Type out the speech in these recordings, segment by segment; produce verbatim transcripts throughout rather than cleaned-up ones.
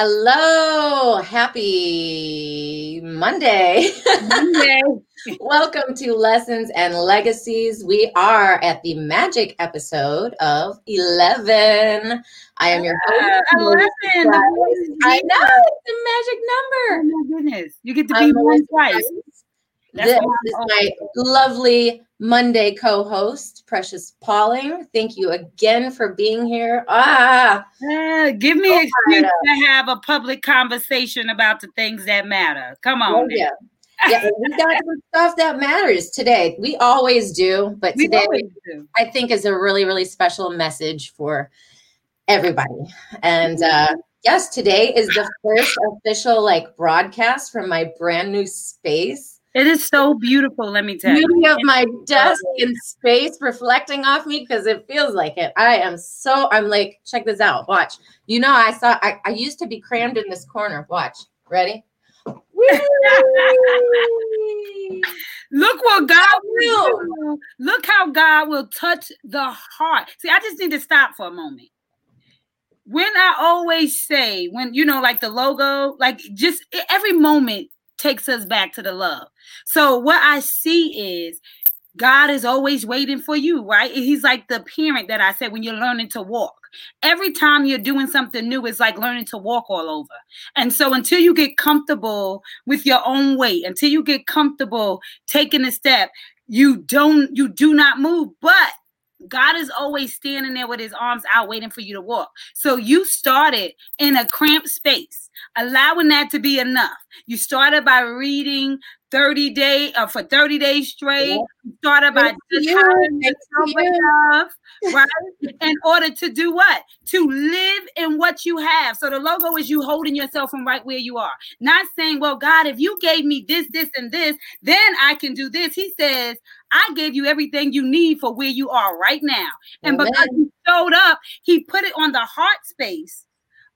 Hello, happy Monday. Monday. Welcome to Lessons and Legacies. We are at the magic episode of eleven. I am your host. Uh, eleven. I know, it's a magic number. Oh my goodness. You get to be one twice. This is my lovely Monday co-host, Precious Pauling. Thank you again for being here. Ah, uh, give me an excuse to have a public conversation about the things that matter. Come on. Oh, yeah. Yeah, we got some stuff that matters today. We always do, but today do. I think is a really, really special message for everybody. And uh, yes, today is the first official like broadcast from my brand new space. It is so beautiful, let me tell you. Beauty of my desk and space reflecting off me because it feels like it. I am so, I'm like, check this out. Watch. You know, I saw, I, I used to be crammed in this corner. Watch. Ready? Look what God will do. Look how God will touch the heart. See, I just need to stop for a moment. When I always say, when, you know, like the logo, like just every moment takes us back to the love. So what I see is God is always waiting for you, right? He's like the parent that I said, when you're learning to walk, every time you're doing something new, it's like learning to walk all over. And so until you get comfortable with your own weight, until you get comfortable taking a step, you don't, you do not move, but God is always standing there with his arms out waiting for you to walk. So you started in a cramped space, allowing that to be enough. You started by reading thirty day uh, for thirty days straight. Yeah. You started by just trying to make love, right? In order to do what? To live in what you have. So the logo is you holding yourself from right where you are. Not saying, well, God, if you gave me this, this, and this, then I can do this. He says, I gave you everything you need for where you are right now. And Amen. Because you showed up, he put it on the heart space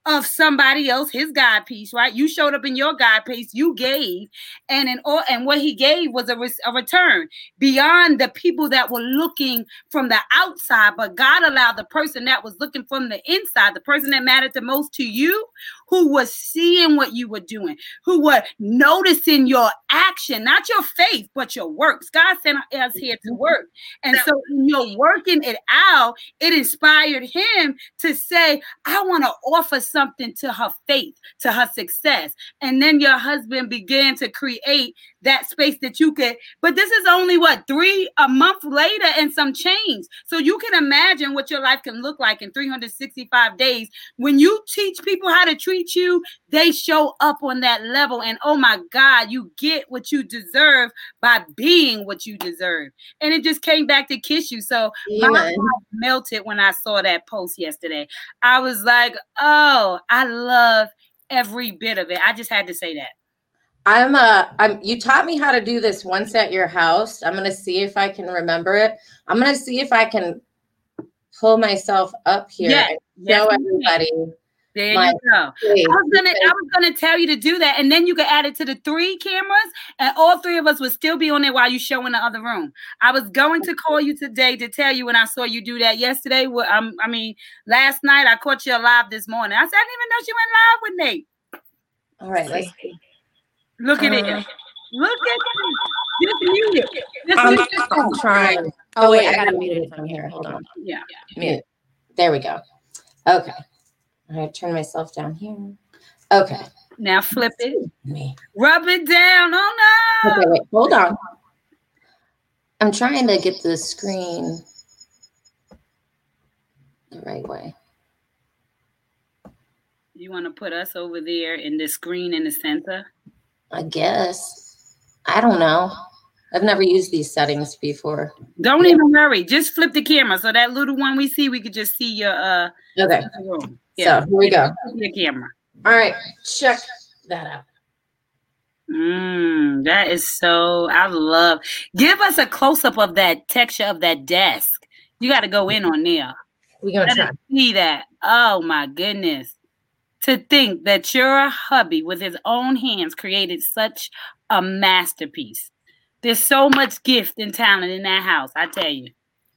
of somebody else, his God piece, right? You showed up in your God piece, you gave, and in all, and what he gave was a, res, a return beyond the people that were looking from the outside, but God allowed the person that was looking from the inside, the person that mattered the most to you, who was seeing what you were doing, who were noticing your action, not your faith, but your works. God sent us here to work. And so when you're working it out, it inspired him to say, I want to offer something to her faith, to her success. And then your husband began to create that space that you could, but this is only what, three a month later and some change. So you can imagine what your life can look like in three hundred sixty-five days. When you teach people how to treat you, they show up on that level. And oh my God, you get what you deserve by being what you deserve. And it just came back to kiss you. So yeah. My heart melted when I saw that post yesterday. I was like, oh, I love every bit of it. I just had to say that. I'm uh I'm you taught me how to do this once at your house. I'm gonna see if I can remember it. I'm gonna see if I can pull myself up here yes. and show yes, everybody. There my you go. Face. I was gonna I was gonna tell you to do that, and then you could add it to the three cameras, and all three of us would still be on there while you show in the other room. I was going to call you today to tell you when I saw you do that yesterday. Well, um, I mean, last night I caught you alive this morning. I said I didn't even know she went live with Nate. All right, let's see. Look at it. Um, Look at it. Just mute it. Just I'm, mute it. I'm trying. Oh, wait. I got to mute it from here. Hold on. Yeah. Mute. There we go. Okay. I'm going to turn myself down here. Okay. Now flip it. Me. Rub it down. Oh, no. Okay, wait. Hold on. I'm trying to get the screen the right way. You want to put us over there in the screen in the center? I guess. I don't know. I've never used these settings before. Don't even worry. Just flip the camera. So that little one we see, we could just see your uh okay. Room. Yeah. So here we go. Your camera. All right. Check that out. Mm, that is so I love. Give us a close-up of that texture of that desk. You gotta go in on there. We're gonna try. See that. Oh my goodness. To think that your hubby with his own hands created such a masterpiece. There's so much gift and talent in that house, I tell you.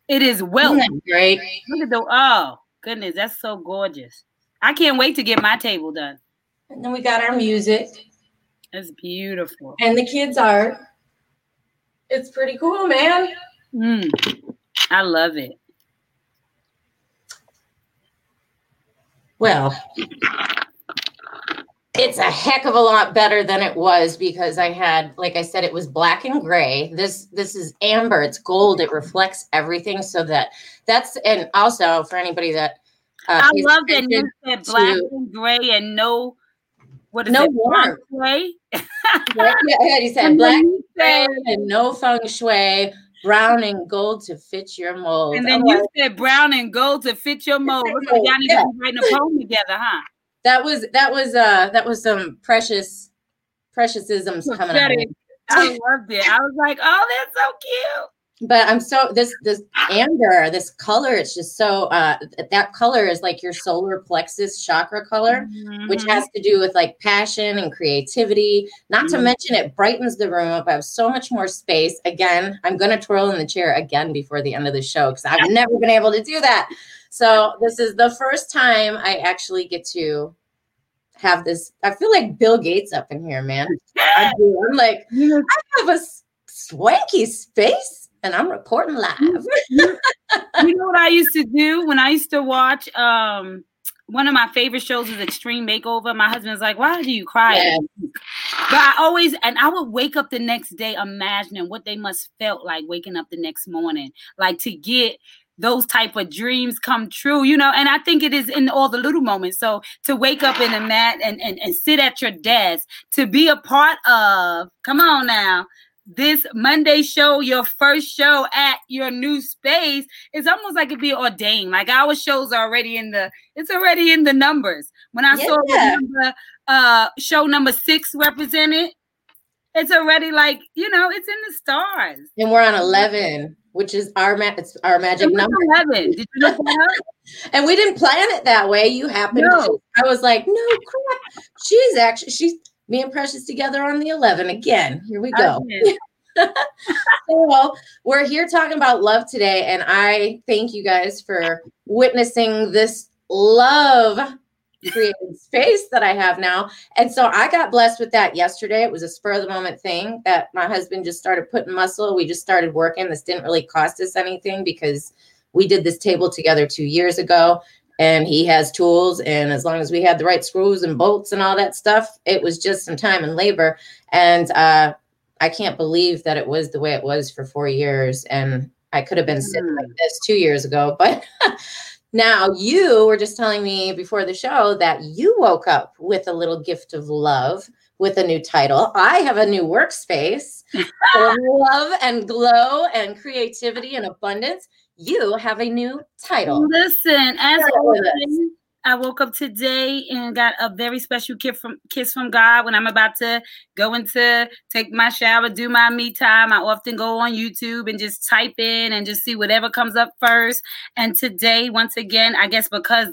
It is wealth. Isn't that great? Look at the, oh, goodness, that's so gorgeous. I can't wait to get my table done. And then we got our music. That's beautiful. And the kids' art. It's pretty cool, man. Mm, I love it. Well, it's a heck of a lot better than it was because I had, like I said, it was black and gray. This this is amber. It's gold. It reflects everything. So that that's and also for anybody that uh, I love that you said black to, and gray and no what is no it, warmth gray. yeah, yeah, you said and black and gray and no feng shui. Brown and gold to fit your mold. And then you said brown and gold to fit your mold. Y'all need to be writing a poem together, huh? That was that was uh that was some precious preciousisms coming out. I loved it. I was like, oh, that's so cute. But I'm so this this amber, this color, it's just so uh that color is like your solar plexus chakra color, mm-hmm. which has to do with like passion and creativity. Not mm-hmm. to mention it brightens the room up. I have so much more space. Again, I'm gonna twirl in the chair again before the end of the show because I've never been able to do that. So this is the first time I actually get to have this. I feel like Bill Gates up in here, man. I do. I'm like, I have a swanky space and I'm reporting live. You know what I used to do when I used to watch um, one of my favorite shows is Extreme Makeover. My husband's like, why do you cry? Yeah. But I always, and I would wake up the next day imagining what they must felt like waking up the next morning, like to get those type of dreams come true, you know, and I think it is in all the little moments. So to wake up in a mat and, and, and sit at your desk, to be a part of, come on now, this Monday show, your first show at your new space, it's almost like it'd be ordained. Like our shows are already in the, it's already in the numbers. When I yeah. saw the number, uh, show number six represented, it's already like, you know, it's in the stars. And we're on eleven. Which is our ma- it's our magic number. eleven. Did you know that? And we didn't plan it that way. You happened no. to. I was like, no crap. She's actually she's me and Precious together on the eleven again. Here we go. So we're here talking about love today, and I thank you guys for witnessing this love created space that I have now. And so I got blessed with that yesterday. It was a spur of the moment thing that my husband just started putting muscle. We just started working. This didn't really cost us anything because we did this table together two years ago and he has tools. And as long as we had the right screws and bolts and all that stuff, it was just some time and labor. And uh, I can't believe that it was the way it was for four years. And I could have been sitting like this two years ago, but now, you were just telling me before the show that you woke up with a little gift of love with a new title. I have a new workspace for love and glow and creativity and abundance. You have a new title. Listen, as always, I woke up today and got a very special gift from, kiss from God when I'm about to go into take my shower, do my me time. I often go on YouTube and just type in and just see whatever comes up first. And today, once again, I guess because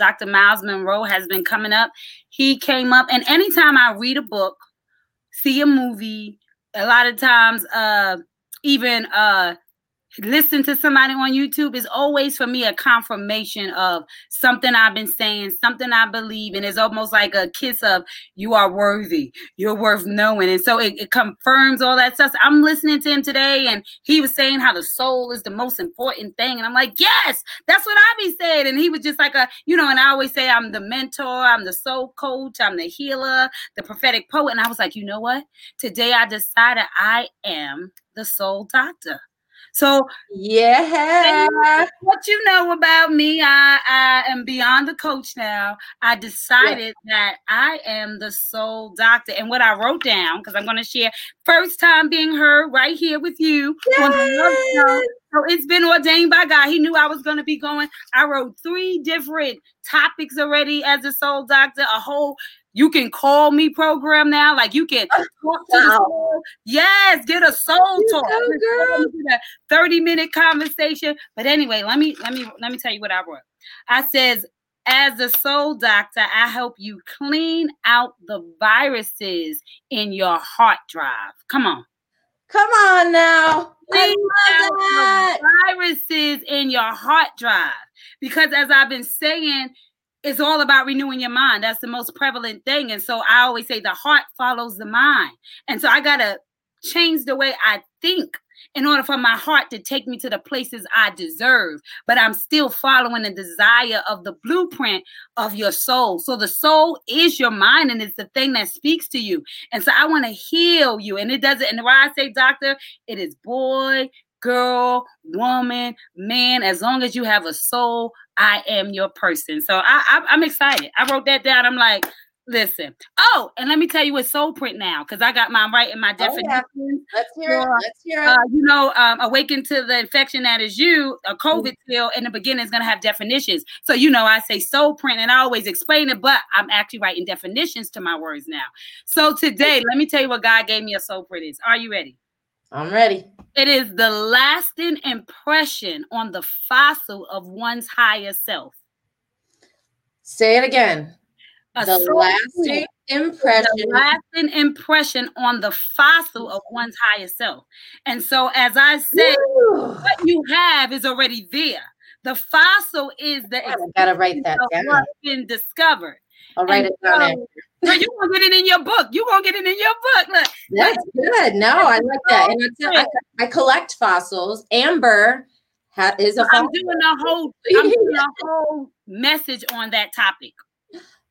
Doctor Miles Monroe has been coming up, he came up. And anytime I read a book, see a movie, a lot of times uh, even uh, listen to somebody on YouTube is always for me a confirmation of something I've been saying, something I believe in. It's almost like a kiss of you are worthy, you're worth knowing. And so it, it confirms all that stuff. So I'm listening to him today and he was saying how the soul is the most important thing. And I'm like, yes, that's what I be saying. And he was just like a, you know, and I always say I'm the mentor, I'm the soul coach, I'm the healer, the prophetic poet. And I was like, you know what? Today I decided I am the soul doctor. So yeah, what you know about me, I, I am beyond the coach now. I decided yeah. that I am the soul doctor. And what I wrote down, because I'm going to share first time being heard right here with you. Yes. On the love show. So it's been ordained by God. He knew I was going to be going. I wrote three different topics already as a soul doctor, a whole you can call me program now. Like you can oh, talk to wow. the soul. Yes, get a soul you talk. Know, girl. A thirty minute conversation. But anyway, let me let me let me tell you what I wrote. I says, as a soul doctor, I help you clean out the viruses in your heart drive. Come on. Come on now. Clean out that. the viruses in your heart drive. Because as I've been saying, it's all about renewing your mind. That's the most prevalent thing. And so I always say the heart follows the mind. And so I got to change the way I think in order for my heart to take me to the places I deserve. But I'm still following the desire of the blueprint of your soul. So the soul is your mind, and it's the thing that speaks to you. And so I want to heal you. And it doesn't, and why I say doctor, it is boy, girl, woman, man, as long as you have a soul, I am your person. So I, I, I'm excited. I wrote that down. I'm like, listen. Oh, and let me tell you what soul print now, because I got mine right in my definition. Oh, yeah. Let's hear it. Let's hear it. Uh, you know, um, awaken to the infection that is you, a COVID pill, in the beginning is going to have definitions. So, you know, I say soul print and I always explain it, but I'm actually writing definitions to my words now. So today, let me tell you what God gave me a soul print is. Are you ready? I'm ready. It is the lasting impression on the fossil of one's higher self. Say it again. A the lasting impression. The lasting impression on the fossil of one's higher self. And so, as I said, Woo. What you have is already there. The fossil is the I gotta write that down. What's been discovered. I'll write and it down. So, so you're going to get it in your book. You're going to get it in your book. Look, that's good. No, I like that. And I, I collect fossils. Amber ha- is a fossil. I'm doing a whole, I'm doing a whole message on that topic.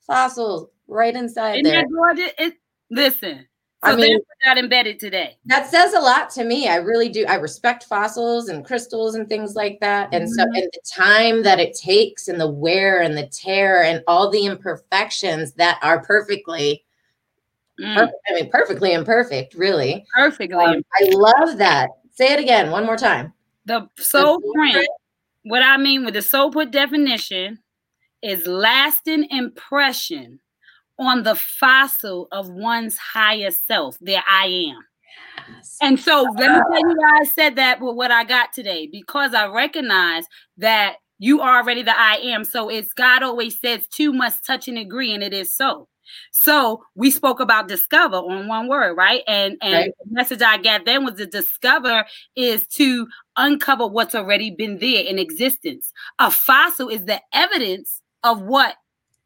Fossils right inside Isn't there. That gorgeous? It, listen. So I mean, that's what got embedded today. That says a lot to me. I really do. I respect fossils and crystals and things like that. And mm-hmm. so, and the time that it takes, and the wear and the tear, and all the imperfections that are perfectly, mm. perfect, I mean, perfectly imperfect, really. Perfectly. Um, I love that. Say it again, one more time. The soul print. What I mean with the soul print definition is lasting impression on the fossil of one's higher self, there I am. Yes. And so let me tell you why I said that with what I got today, because I recognize that you are already the I am. So it's God always says two must touch and agree, and it is so. So we spoke about discover on one word, right? And and right. The message I got then was the discover is to uncover what's already been there in existence. A fossil is the evidence of what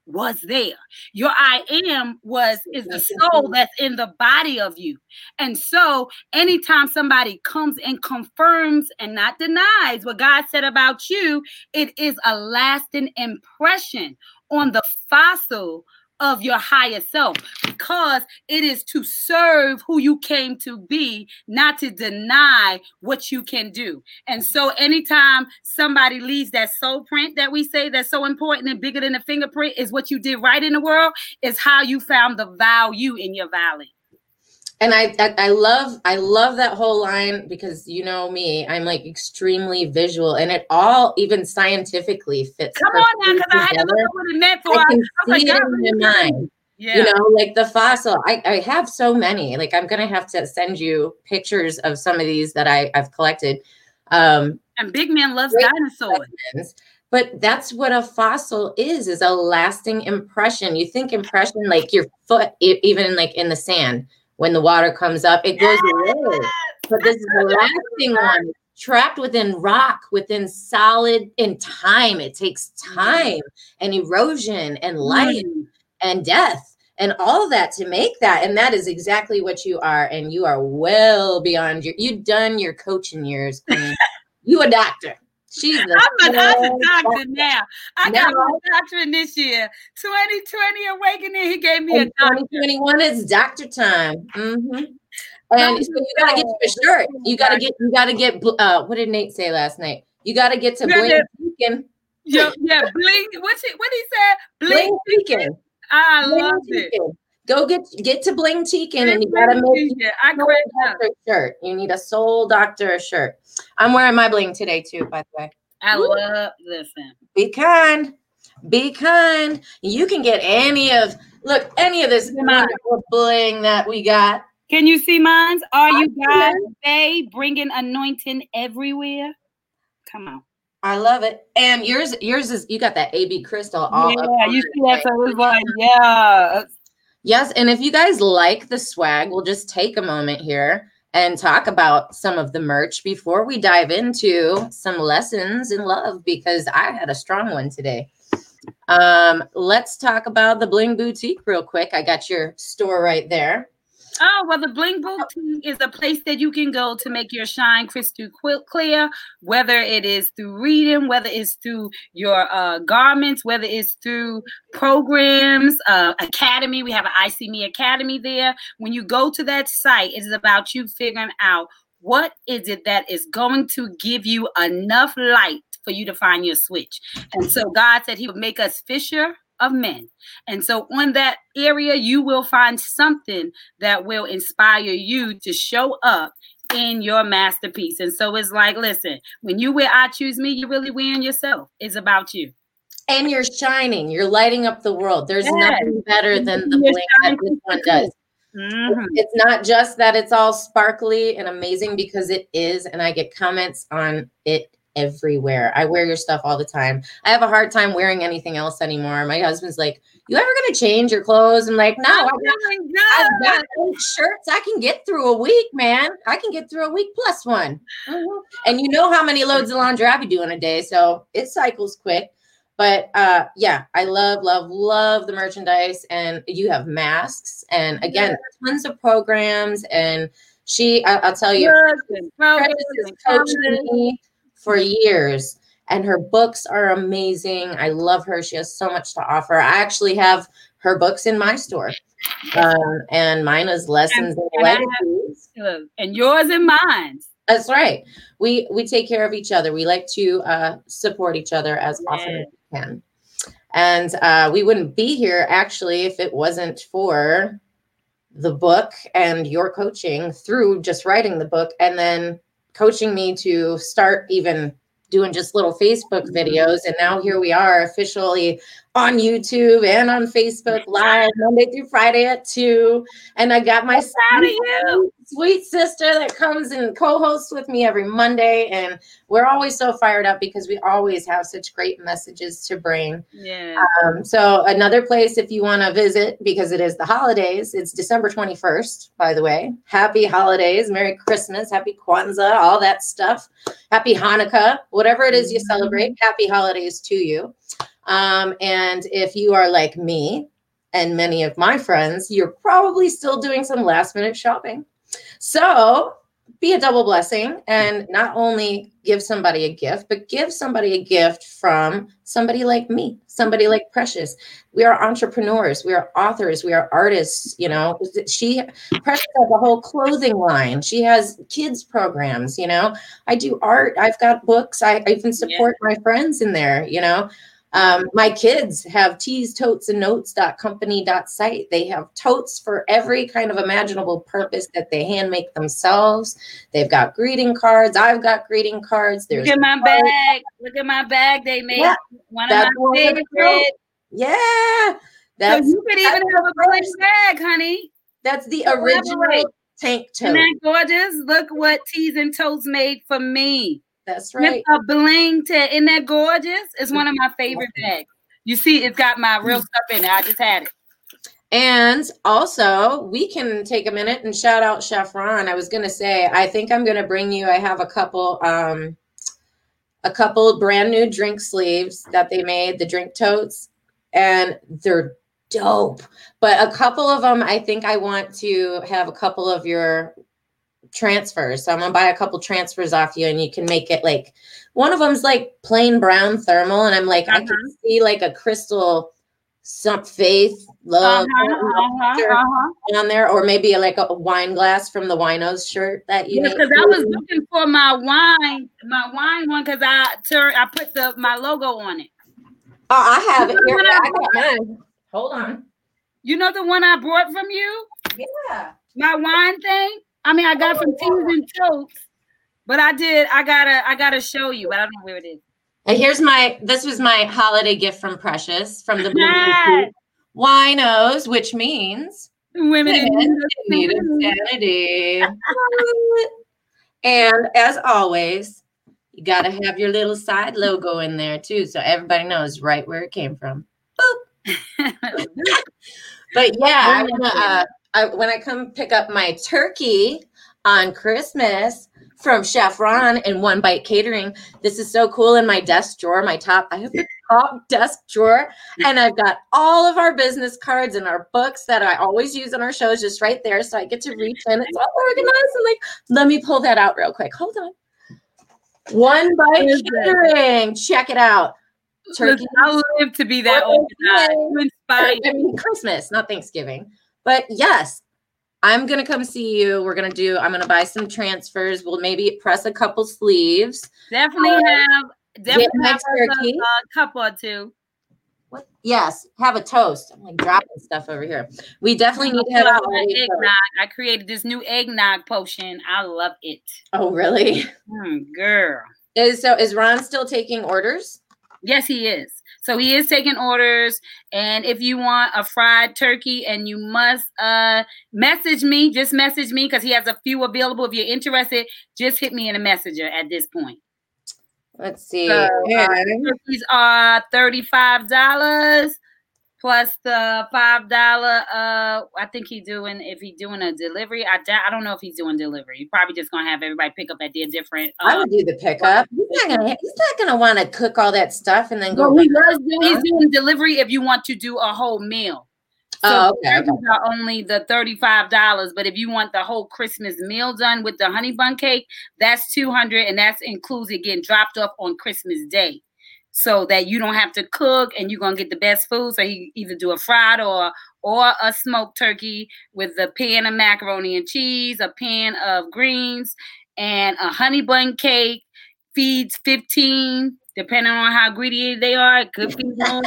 was there. Your I am was is the soul that's in the body of you. And so anytime somebody comes and confirms and not denies what God said about you, it is a lasting impression on the fossil of your higher self, because it is to serve who you came to be, not to deny what you can do. And so anytime somebody leaves that soul print that we say that's so important and bigger than a fingerprint is what you did right in the world, is how you found the value in your valley. And I, I I love I love that whole line, because you know me, I'm like extremely visual, and it all even scientifically fits. Come on now, because I had to look at what it meant for. I can I see like, it in my mind. Yeah. You know, like the fossil. I, I have so many. Like I'm gonna have to send you pictures of some of these that I, I've collected. Um, and Big Man loves dinosaurs. Lessons. But that's what a fossil is, is a lasting impression. You think impression like your foot, even like in the sand. When the water comes up, it goes away. But this is the lasting one, trapped within rock, within solid, in time. It takes time and erosion and life and death and all of that to make that. And that is exactly what you are. And you are well beyond your, you've done your coaching years. You a doctor. She's a I'm a doctor, doctor now. I now, got my doctorate this year. twenty twenty awakening, he gave me a doctor. twenty twenty-one is doctor time. Mm-hmm. And no, so you gotta get to a shirt. You gotta get. You gotta get. Uh, what did Nate say last night? You gotta get to Bling Beacon. Yeah, yeah, Bling. What he, what he said? Bling Beacon. I Bling love Beacon. It. Go get get to Bling Teakin, and you gotta make yeah, I a shirt. You need a soul doctor shirt. I'm wearing my bling today too, by the way. I Ooh. Love listen. Be kind. Be kind. You can get any of look any of this wonderful bling that we got. Can you see mines? Are you guys today bringing anointing everywhere? Come on. I love it. And yours, yours is you got that A B crystal all over. Yeah, you see that? So it was like, yeah. Yes, and if you guys like the swag, we'll just take a moment here and talk about some of the merch before we dive into some lessons in love, because I had a strong one today. Um, let's talk about the Bling Boutique real quick. I got your store right there. Oh, well, the Bling Boutique is a place that you can go to make your shine crystal clear, whether it is through reading, whether it's through your uh, garments, whether it's through programs, uh, academy. We have an I See Me Academy there. When you go to that site, it's about you figuring out what is it that is going to give you enough light for you to find your switch. And so God said he would make us fisher of men. And so on that area, you will find something that will inspire you to show up in your masterpiece. And so it's like, listen, when you wear I Choose Me, you're really wearing yourself. It's about you. And you're shining. You're lighting up the world. There's yes. nothing better than the bling that this one does. Mm-hmm. It's not just that it's all sparkly and amazing, because it is. And I get comments on it everywhere. I wear your stuff all the time. I have a hard time wearing anything else anymore. My husband's like, you ever going to change your clothes? I'm like, no, oh I've, got, I've got shirts I can get through a week, man. I can get through a week plus one. And you know how many loads of laundry I be doing a day. So it cycles quick. But uh, yeah, I love, love, love the merchandise. And you have masks. And again, yeah. tons of programs. And she, I, I'll tell you, yes, Precious has coached me for years, and her books are amazing. I love her. She has so much to offer. I actually have her books in my store, um, and mine is Lessons and Letters. And yours and mine. That's right. We we take care of each other. We like to uh, support each other as yeah. often as we can. And uh, we wouldn't be here, actually, if it wasn't for the book and your coaching through just writing the book and then coaching me to start even doing just little Facebook videos. And now here we are officially on YouTube and on Facebook Live Monday through Friday at two. And I got my sweet, sweet sister that comes and co-hosts with me every Monday. And we're always so fired up because we always have such great messages to bring. Yeah. Um, so another place if you want to visit, because it is the holidays, it's December twenty-first, by the way. Happy holidays. Merry Christmas. Happy Kwanzaa. All that stuff. Happy Hanukkah. Whatever it is you celebrate, happy holidays to you. Um, and if you are like me and many of my friends, you're probably still doing some last minute shopping. So be a double blessing and not only give somebody a gift, but give somebody a gift from somebody like me, somebody like Precious. We are entrepreneurs. We are authors. We are artists. You know, she, Precious has a whole clothing line. She has kids programs. You know, I do art. I've got books. I, I even support yeah. my friends in there, you know. Um, my kids have tees, totes, and notes. Company. Site. They have totes for every kind of imaginable purpose that they hand make themselves. They've got greeting cards. I've got greeting cards. There's Look at my cards. bag. Look at my bag. They made yeah, one of my favorites. Yeah. That's, so you could even have a Polish bag, honey. That's the original tank tote. Isn't that gorgeous? Look what tees and totes made for me. That's right. With a bling to, isn't that gorgeous? It's one of my favorite bags. You see, it's got my real stuff in it. I just had it. And also, we can take a minute and shout out Chef Ron. I was going to say, I think I'm going to bring you, I have a couple, um, a couple brand new drink sleeves that they made, the drink totes, and they're dope. But a couple of them, I think I want to have a couple of your transfers. So I'm gonna buy a couple transfers off you, and you can make it like one of them's like plain brown thermal, and I'm like uh-huh. I can see like a crystal, some faith, love uh-huh, uh-huh, on there, or maybe like a wine glass from the Winos shirt that you. Because yeah, I was looking for my wine, my wine one, because I turned, I put the my logo on it. Oh, I have you it. Here. I got mine. Hold on. You know the one I brought from you? Yeah. My wine thing. I mean, I got oh, from Tees and Totes, but I did. I gotta, I gotta show you, but I don't know where it is. And here's my. This was my holiday gift from Precious from the Bling Boutique. Winos, which means women in need of sanity. And as always, you gotta have your little side logo in there too, so everybody knows right where it came from. Boop. But yeah, I'm gonna. Uh, I, when I come pick up my turkey on Christmas from Chef Ron and One Bite Catering, this is so cool in my desk drawer, my top. I have a top desk drawer. And I've got all of our business cards and our books that I always use on our shows just right there. So I get to reach in. It's all organized. I'm like, let me pull that out real quick. Hold on. One Bite Catering. Check it out. Turkey. I'll live to be that old. I mean, Christmas, not Thanksgiving. But yes, I'm going to come see you. We're going to do, I'm going to buy some transfers. We'll maybe press a couple sleeves. Definitely um, have, definitely have a, a cup or two. What? Yes. Have a toast. I'm like dropping stuff over here. We definitely need to have a eggnog. I created this new eggnog potion. I love it. Oh, really? Mm, girl. Is, so is Ron still taking orders? Yes, he is. So he is taking orders, and if you want a fried turkey, and you must uh, message me, just message me, because he has a few available. If you're interested, just hit me in a messenger at this point. Let's see. So, yeah. uh, turkeys are thirty-five dollars plus the five dollars. Uh, I think he's doing, if he's doing a delivery, I, I don't know if he's doing delivery. He's probably just going to have everybody pick up at their different. Um, I would do the pickup. He's not going to want to cook all that stuff and then go. Well, he does do, he's doing delivery if you want to do a whole meal. So oh, okay. Turkeys are only the thirty-five dollars, but if you want the whole Christmas meal done with the honey bun cake, that's two hundred dollars, and that includes it getting dropped off on Christmas Day. So that you don't have to cook and you're going to get the best food. So you either do a fried or or a smoked turkey with a pan of macaroni and cheese, a pan of greens, and a honey bun cake. Feeds fifteen, depending on how greedy they are. It could be more.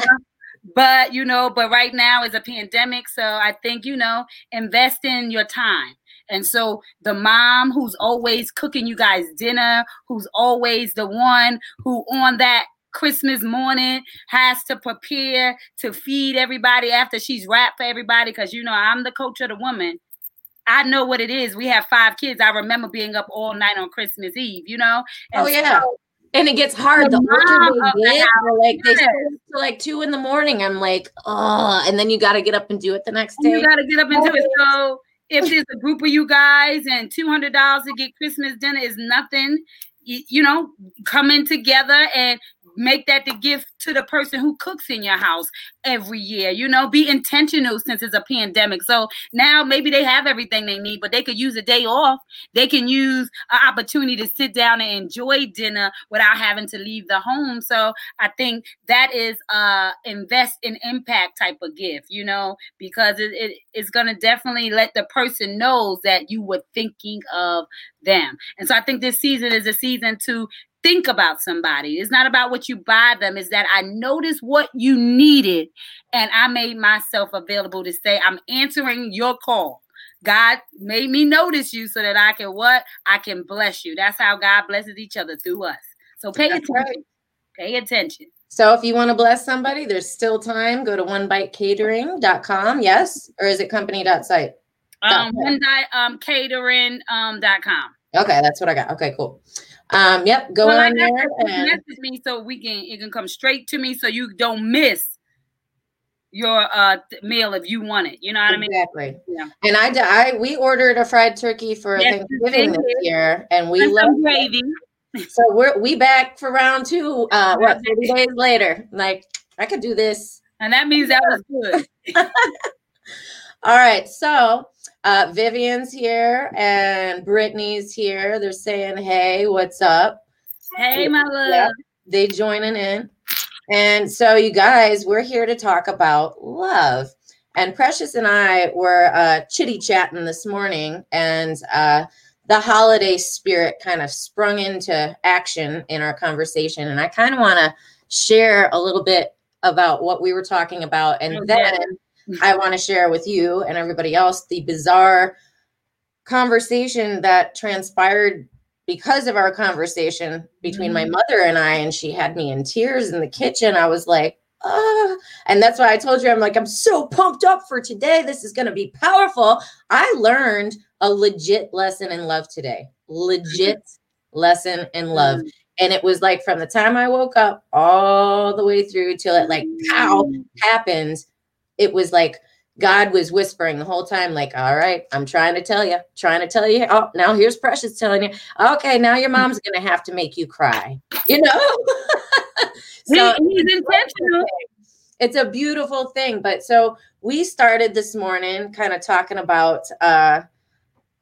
But, you know, but right now is a pandemic. So I think, you know, invest in your time. And so the mom who's always cooking you guys dinner, who's always the one who on that Christmas morning has to prepare to feed everybody after she's wrapped for everybody, because you know I'm the coach of the woman. I know what it is. We have five kids. I remember being up all night on Christmas Eve, you know. And oh yeah, so, and it gets hard. The older they get, the like they stay till like two in the morning. I'm like, oh, and then you got to get up and do it the next day. And you got to get up and do it. So if there's a group of you guys and two hundred dollars to get Christmas dinner is nothing, you, you know, come in together and make that the gift to the person who cooks in your house every year. You know, be intentional since it's a pandemic. So now maybe they have everything they need, but they could use a day off. They can use an opportunity to sit down and enjoy dinner without having to leave the home. So I think that is a invest in impact type of gift, you know, because it, it, it's going to definitely let the person know that you were thinking of them. And so I think this season is a season to think about somebody. It's not about what you buy them. It's that I noticed what you needed and I made myself available to say, I'm answering your call. God made me notice you so that I can what? I can bless you. That's how God blesses each other, through us. So pay That's attention. Right. Pay attention. So if you want to bless somebody, there's still time. Go to one bite catering dot com. Yes. Or is it company dot site? Um, one bite catering dot com. Okay. That's what I got. Okay, cool. Um, yep, go well, on there. And message me so we can it can come straight to me so you don't miss your uh meal if you want it. You know what exactly. I mean? Exactly. Yeah. And I, I we ordered a fried turkey for yes, Thanksgiving this year, and we love gravy. So we're we back for round two. Uh, what thirty days later? Like I could do this, and that means that was good. All right, so. Uh, Vivian's here and Brittany's here. They're saying, hey, what's up? Hey, my love. Yeah, they joining in. And so you guys, we're here to talk about love. And Precious and I were uh, chitty chatting this morning, and uh, the holiday spirit kind of sprung into action in our conversation. And I kind of want to share a little bit about what we were talking about. And okay. then I want to share with you and everybody else the bizarre conversation that transpired because of our conversation between mm-hmm. my mother and I, and she had me in tears in the kitchen. I was like, ah, and that's why I told you, I'm like, I'm so pumped up for today. This is going to be powerful. I learned a legit lesson in love today, legit mm-hmm. lesson in love. Mm-hmm. And it was like from the time I woke up all the way through till it like pow mm-hmm. happened. It was like God was whispering the whole time, like, all right, I'm trying to tell you, trying to tell you. Oh, now here's Precious telling you, okay, now your mom's going to have to make you cry, you know? So he's intentional. It's a beautiful thing. But so we started this morning kind of talking about, uh,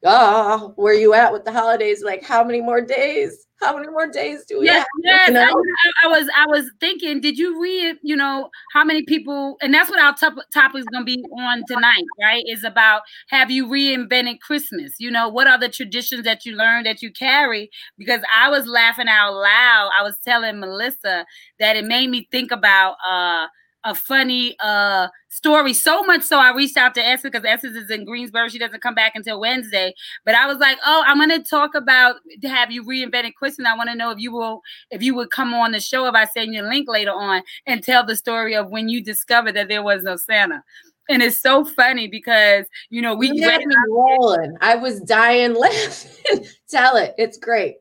oh, where you at with the holidays? Like, how many more days? How many more days do we yes, have? Yes, you know? I, I was I was thinking, did you read, you know, how many people, and that's what our top, topic is going to be on tonight, right, is about, have you reinvented Christmas? You know, what are the traditions that you learned that you carry? Because I was laughing out loud. I was telling Melissa that it made me think about uh, a funny uh, story, so much so I reached out to Essence, because Essence is in Greensboro. She doesn't come back until Wednesday. But I was like, oh, I'm going to talk about, have you reinvented Christmas? I want to know if you will, if you would come on the show if I send your link later on and tell the story of when you discovered that there was no Santa. And it's so funny because, you know, we yeah, rolling. I was dying laughing. Tell it. It's great.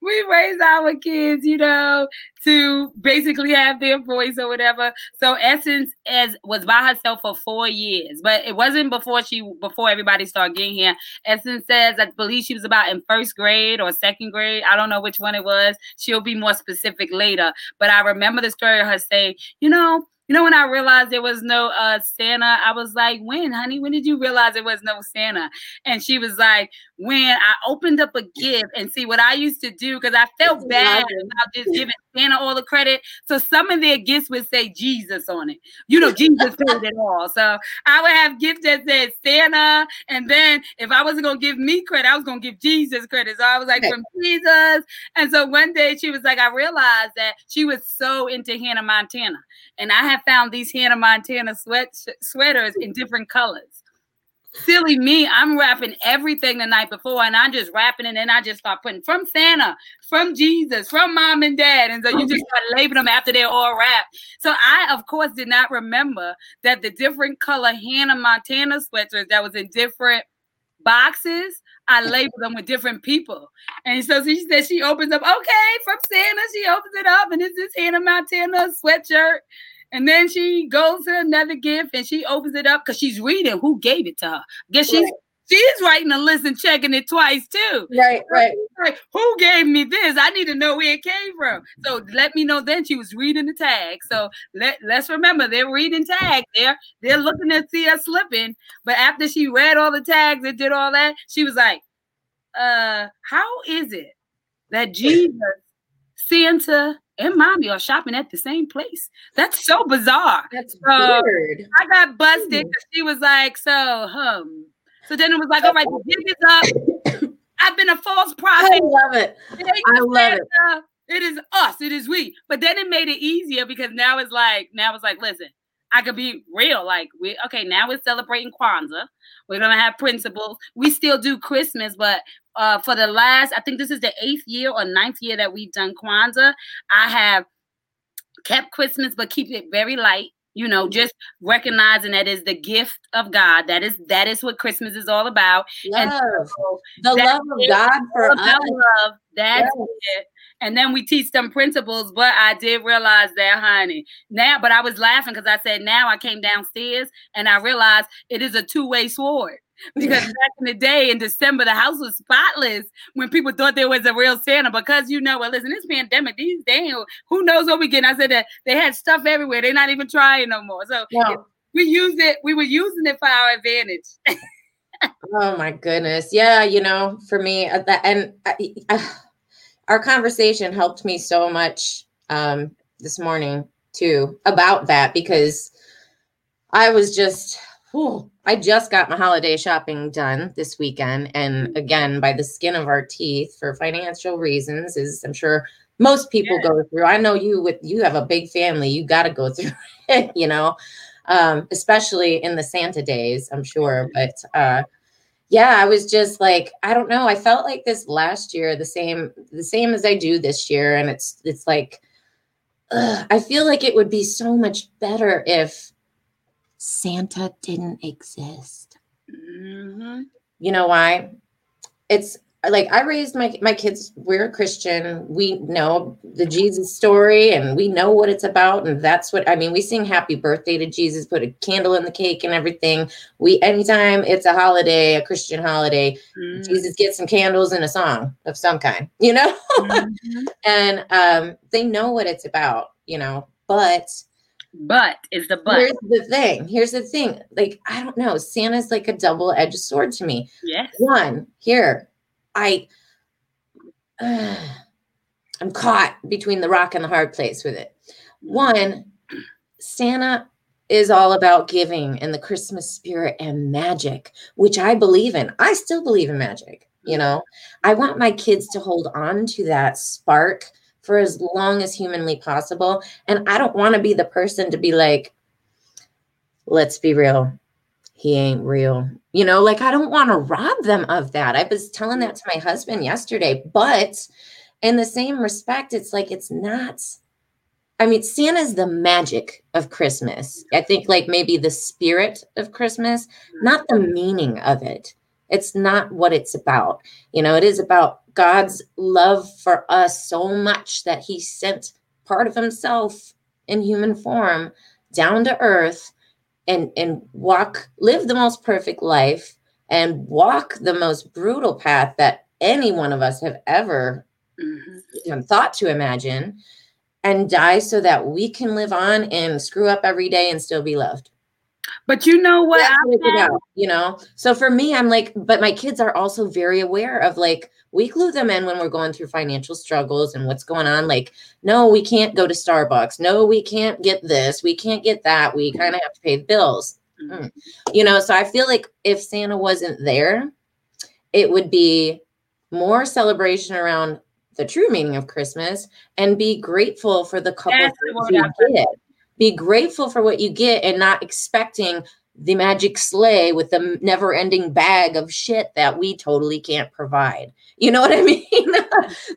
We raise our kids, you know, to basically have their voice or whatever. So Essence as was by herself for four years, but it wasn't before she before everybody started getting here. Essence says, I believe she was about in first grade or second grade. I don't know which one it was. She'll be more specific later. But I remember the story of her saying, you know, you know, when I realized there was no uh, Santa, I was like, when, honey? When did you realize there was no Santa? And she was like, when I opened up a gift and see what I used to do, because I felt bad about just giving Santa all the credit. So some of their gifts would say Jesus on it. You know, Jesus paid it all. So I would have gifts that said Santa. And then if I wasn't going to give me credit, I was going to give Jesus credit. So I was like, okay, from Jesus. And so one day she was like, I realized that she was so into Hannah Montana. And I have found these Hannah Montana sweat sweaters in different colors. Silly me, I'm wrapping everything the night before, and I'm just wrapping it, and I just start putting from Santa, from Jesus, from Mom and Dad, and so you just start labeling them after they're all wrapped. So I, of course, did not remember that the different color Hannah Montana sweaters that was in different boxes, I label them with different people. And so she said she opens up, okay, from Santa, she opens it up, and it's this Hannah Montana sweatshirt. And then she goes to another gift and she opens it up because she's reading who gave it to her. I guess she's, right. she's writing a list and checking it twice too. Right, right. Like, who gave me this? I need to know where it came from. So let me know. Then she was reading the tag. So let, let's remember they're reading tags. They're, they're looking to see us slipping. But after she read all the tags and did all that, she was like, uh, how is it that Jesus, Santa, and Mommy are shopping at the same place? That's so bizarre. That's so weird. I got busted because she was like, so, um, so then it was like, all right, the gig is up. I've been a false prophet. I love it. I love it. Up. It is us. It is we. But then it made it easier because now it's like, now it's like, listen, I could be real. Like, we okay, now we're celebrating Kwanzaa. We're going to have principles. We still do Christmas, but uh, for the last, I think this is the eighth year or ninth year that we've done Kwanzaa. I have kept Christmas, but keep it very light. You know, just recognizing that is the gift of God. That is that is what Christmas is all about. Love. And so the love of God for us. Love. That's yes. it. And then we teach them principles, but I did realize that, honey. Now, but I was laughing because I said, now I came downstairs and I realized it is a two-way sword. Because back in the day in December, the house was spotless when people thought there was a real Santa. Because, you know, well, listen, this pandemic, these days, who knows what we get? I said that they had stuff everywhere. They're not even trying no more. So wow. we used it. We were using it for our advantage. Oh, my goodness. Yeah, you know, for me, that, and I, I, our conversation helped me so much um, this morning, too, about that, because I was just... Whew, I just got my holiday shopping done this weekend. And again, by the skin of our teeth for financial reasons, is I'm sure most people yeah. go through. I know you with you have a big family. You got to go through it, you know, um, especially in the Santa days, I'm sure. But uh, yeah, I was just like, I don't know. I felt like this last year, the same the same as I do this year. And it's it's like, ugh, I feel like it would be so much better if Santa didn't exist. Mm-hmm. You know why? It's like I raised my my kids. We're a Christian. We know the Jesus story and we know what it's about. And that's what I mean. We sing happy birthday to Jesus, put a candle in the cake and everything. We anytime it's a holiday, a Christian holiday, mm-hmm. Jesus gets some candles and a song of some kind, you know? Mm-hmm. And um, they know what it's about. you know, but. But is the but. Here's the thing. Here's the thing. Like, I don't know. Santa's like a double-edged sword to me. Yes. One, here, I, uh, I'm caught between the rock and the hard place with it. One, Santa is all about giving and the Christmas spirit and magic, which I believe in. I still believe in magic. You know, I want my kids to hold on to that spark for as long as humanly possible. And I don't want to be the person to be like, let's be real. He ain't real. You know, like, I don't want to rob them of that. I was telling that to my husband yesterday, but in the same respect, it's like, it's not, I mean, Santa's the magic of Christmas. I think like maybe the spirit of Christmas, not the meaning of it. It's not what it's about. You know, it is about God's love for us so much that he sent part of himself in human form down to earth and, and walk, live the most perfect life and walk the most brutal path that any one of us have ever mm-hmm. even thought to imagine and die so that we can live on and screw up every day and still be loved. But you know what? Yeah, out, you know, so for me, I'm like, but my kids are also very aware of like, we glue them in when we're going through financial struggles and what's going on. Like, no, we can't go to Starbucks. No, we can't get this. We can't get that. We kind of have to pay the bills, mm-hmm. you know? So I feel like if Santa wasn't there, it would be more celebration around the true meaning of Christmas and be grateful for the couple yes, you get. Be grateful for what you get and not expecting the magic sleigh with the never-ending bag of shit that we totally can't provide. You know what I mean?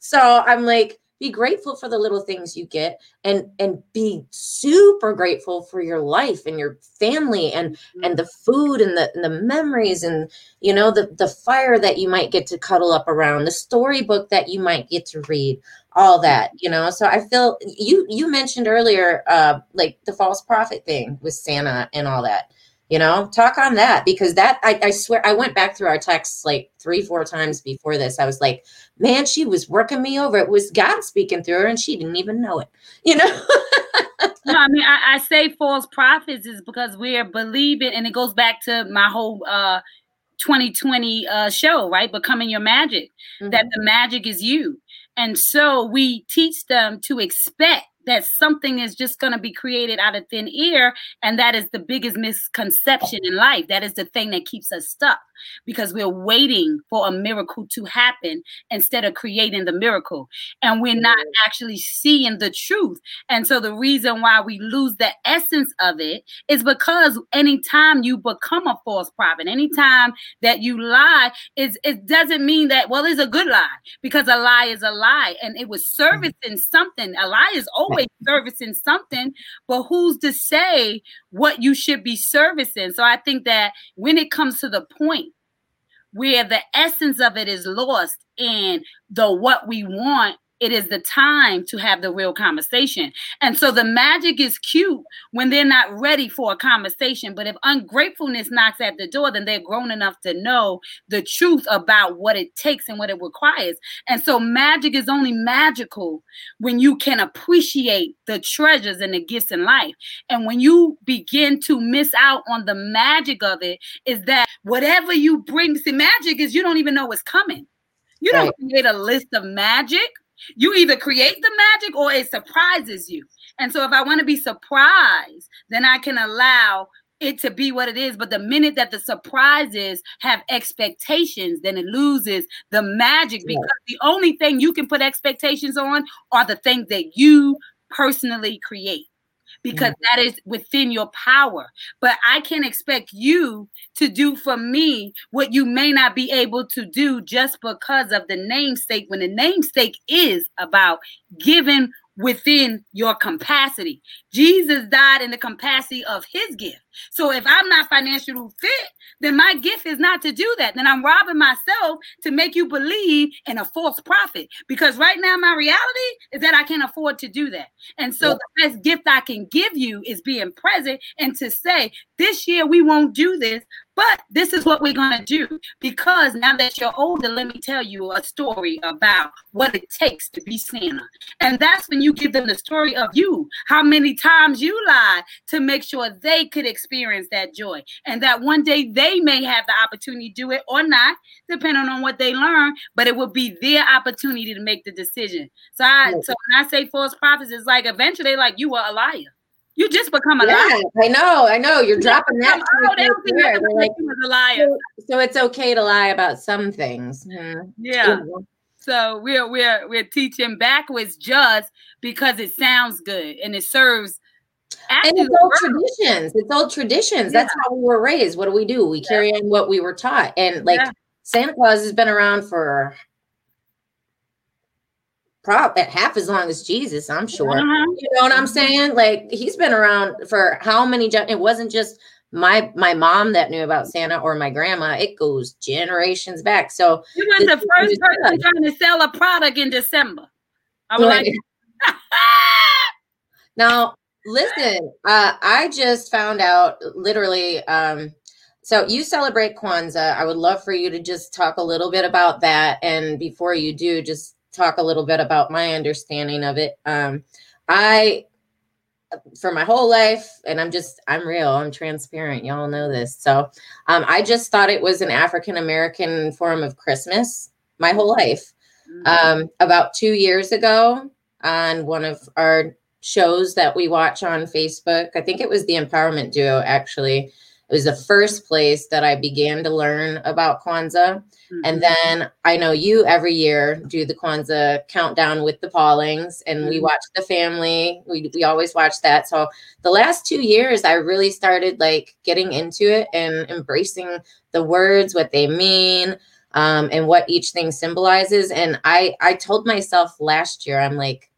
So I'm like, be grateful for the little things you get and and be super grateful for your life and your family and, mm-hmm. and the food and the, and the memories and, you know, the, the fire that you might get to cuddle up around, the storybook that you might get to read, all that, you know? So I feel you, you mentioned earlier, uh, like the false prophet thing with Santa and all that, you know, talk on that, because that, I, I swear, I went back through our texts like three, four times before this. I was like, man, she was working me over. It was God speaking through her and she didn't even know it, you know? No, I mean, I, I say false prophets is because we are believing, and it goes back to my whole, uh, twenty twenty uh, show, right? Becoming your magic, mm-hmm. that the magic is you. And so we teach them to expect that something is just going to be created out of thin air. And that is the biggest misconception in life. That is the thing that keeps us stuck because we're waiting for a miracle to happen instead of creating the miracle. And we're not actually seeing the truth. And so the reason why we lose the essence of it is because anytime you become a false prophet, anytime that you lie, is it doesn't mean that, well, it's a good lie, because a lie is a lie. And it was servicing something. A lie is open. Always servicing something, but who's to say what you should be servicing? So I think that when it comes to the point where the essence of it is lost and the what we want, it is the time to have the real conversation. And so the magic is cute when they're not ready for a conversation. But if ungratefulness knocks at the door, then they're grown enough to know the truth about what it takes and what it requires. And so magic is only magical when you can appreciate the treasures and the gifts in life. And when you begin to miss out on the magic of it, is that whatever you bring, see, magic is you don't even know what's coming. You don't right. create a list of magic. You either create the magic or it surprises you. And so if I want to be surprised, then I can allow it to be what it is. But the minute that the surprises have expectations, then it loses the magic, because yeah. the only thing you can put expectations on are the things that you personally create, because mm-hmm. that is within your power. But I can expect you to do for me what you may not be able to do just because of the namesake, when the namesake is about giving within your capacity. Jesus died in the capacity of his gift. So if I'm not financially fit, then my gift is not to do that. Then I'm robbing myself to make you believe in a false prophet. Because right now my reality is that I can't afford to do that. And so yep. the best gift I can give you is being present and to say, this year we won't do this, but this is what we're going to do. Because now that you're older, let me tell you a story about what it takes to be Santa. And that's when you give them the story of you, how many times you lied to make sure they could experience that joy. And that one day they may have the opportunity to do it or not, depending on what they learn, but it will be their opportunity to make the decision. So I, yeah. so when I say false prophets, it's like eventually they're like, you are a liar. You just become a yeah, liar. I know, I know. You're you dropping that. Oh, they don't think that the like, a liar. So, so it's okay to lie about some things. Mm-hmm. Yeah. Ooh. So we're we're we're teaching backwards just because it sounds good and it serves. And it's old traditions. It's old traditions. Yeah. That's how we were raised. What do we do? We yeah. carry on what we were taught. And like yeah. Santa Claus has been around for probably half as long as Jesus, I'm sure. Uh-huh. You know what I'm saying? Like he's been around for how many? Gen- it wasn't just my my mom that knew about Santa or my grandma. It goes generations back. So you were the first person trying to sell a product in December. I was like, now listen, uh, I just found out literally. Um, So you celebrate Kwanzaa. I would love for you to just talk a little bit about that, and before you do, just talk a little bit about my understanding of it. Um, I, for my whole life, and I'm just, I'm real, I'm transparent. Y'all know this. So um, I just thought it was an African-American form of Christmas my whole life. Mm-hmm. Um, about two years ago on one of our shows that we watch on Facebook, I think it was the Empowerment Duo, actually. It was the first place that I began to learn about Kwanzaa. Mm-hmm. And then I know you every year do the Kwanzaa countdown with the Paulings, and mm-hmm. we watch the family. We we always watch that. So the last two years, I really started like getting into it and embracing the words, what they mean, um, and what each thing symbolizes. And I, I told myself last year, I'm like,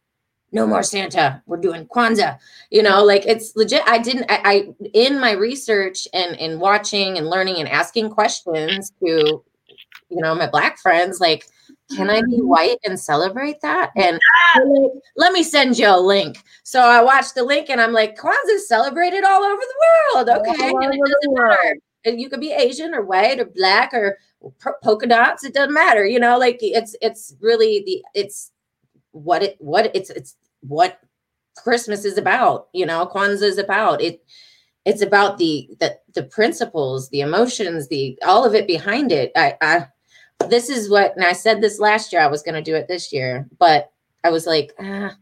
no more Santa. We're doing Kwanzaa. You know, like it's legit. I didn't, I, I in my research and in watching and learning and asking questions to, you know, my Black friends, like, can I be white and celebrate that? And like, let me send you a link. So I watched the link and I'm like, Kwanzaa is celebrated all over the world. Okay. And it doesn't matter. And you could be Asian or white or Black or polka dots. It doesn't matter. You know, like it's, it's really the, it's what it, what it's, it's, what Christmas is about, you know, Kwanzaa is about it. It's about the, the, the principles, the emotions, the, all of it behind it. I, I, this is what, and I said this last year, I was going to do it this year, but I was like, ah,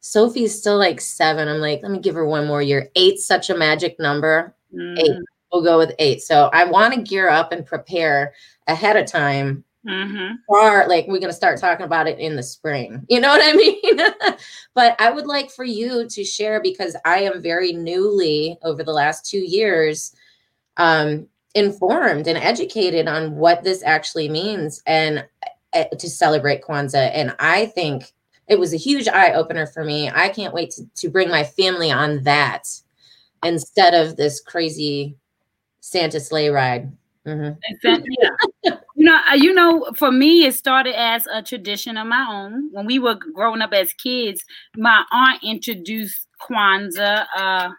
Sophie's still like seven. I'm like, let me give her one more year. Eight's such a magic number. Mm. Eight. We'll go with eight. So I want to gear up and prepare ahead of time. Mm-hmm. Or like we're gonna start talking about it in the spring, you know what I mean? But I would like for you to share, because I am very newly over the last two years um informed and educated on what this actually means and uh, to celebrate Kwanzaa. And I think it was a huge eye-opener for me. I can't wait to, to bring my family on that instead of this crazy Santa sleigh ride. Mm-hmm. Exactly. Yeah. You know, you know, for me, it started as a tradition of my own. When we were growing up as kids, my aunt introduced Kwanzaa. Uh,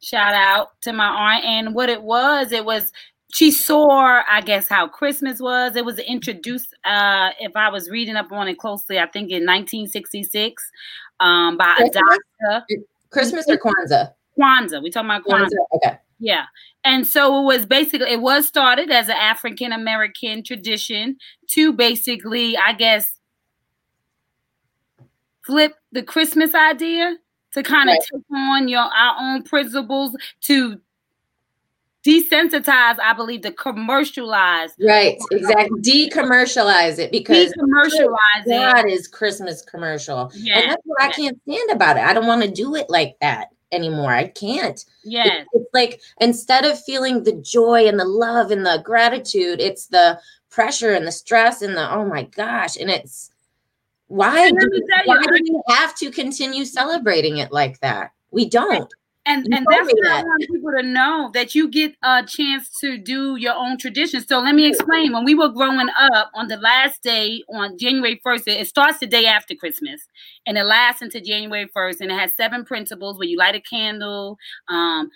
shout out to my aunt. And what it was, it was she saw, I guess, how Christmas was. It was introduced, uh, if I was reading up on it closely, I think in nineteen sixty-six um, by a doctor. Christmas or Kwanzaa? Kwanzaa. We're talking about Kwanzaa. Kwanzaa. Okay. Yeah. And so it was basically, it was started as an African-American tradition to basically, I guess, flip the Christmas idea to kind of right. take on your our own principles to desensitize, I believe, to commercialize. Right, exactly. Decommercialize it, because decommercialize that it. is Christmas commercial. Yeah. And that's what yeah. I can't stand about it. I don't want to do it like that anymore. I can't. Yeah. It, it's like, instead of feeling the joy and the love and the gratitude, it's the pressure and the stress and the, oh my gosh. And it's, why, and do, why do we have to continue celebrating it like that? We don't. And and that's what I want people to know, that you get a chance to do your own traditions. So let me explain. When we were growing up, on the last day, on January first, it starts the day after Christmas, and it lasts until January first, and it has seven principles where you light a candle, um,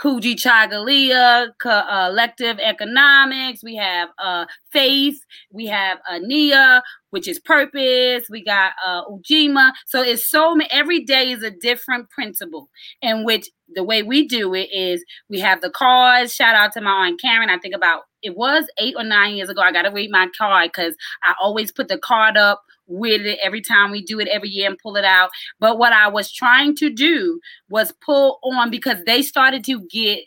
Kuji Chagalia, collective economics. We have uh, faith. We have Ania, which is purpose. We got uh, Ujima. So it's so many. Every day is a different principle. In which the way we do it is we have the cards. Shout out to my aunt Karen. I think about it was eight or nine years ago. I got to read my card because I always put the card up with it every time we do it every year and pull it out. But what I was trying to do was pull on, because they started to get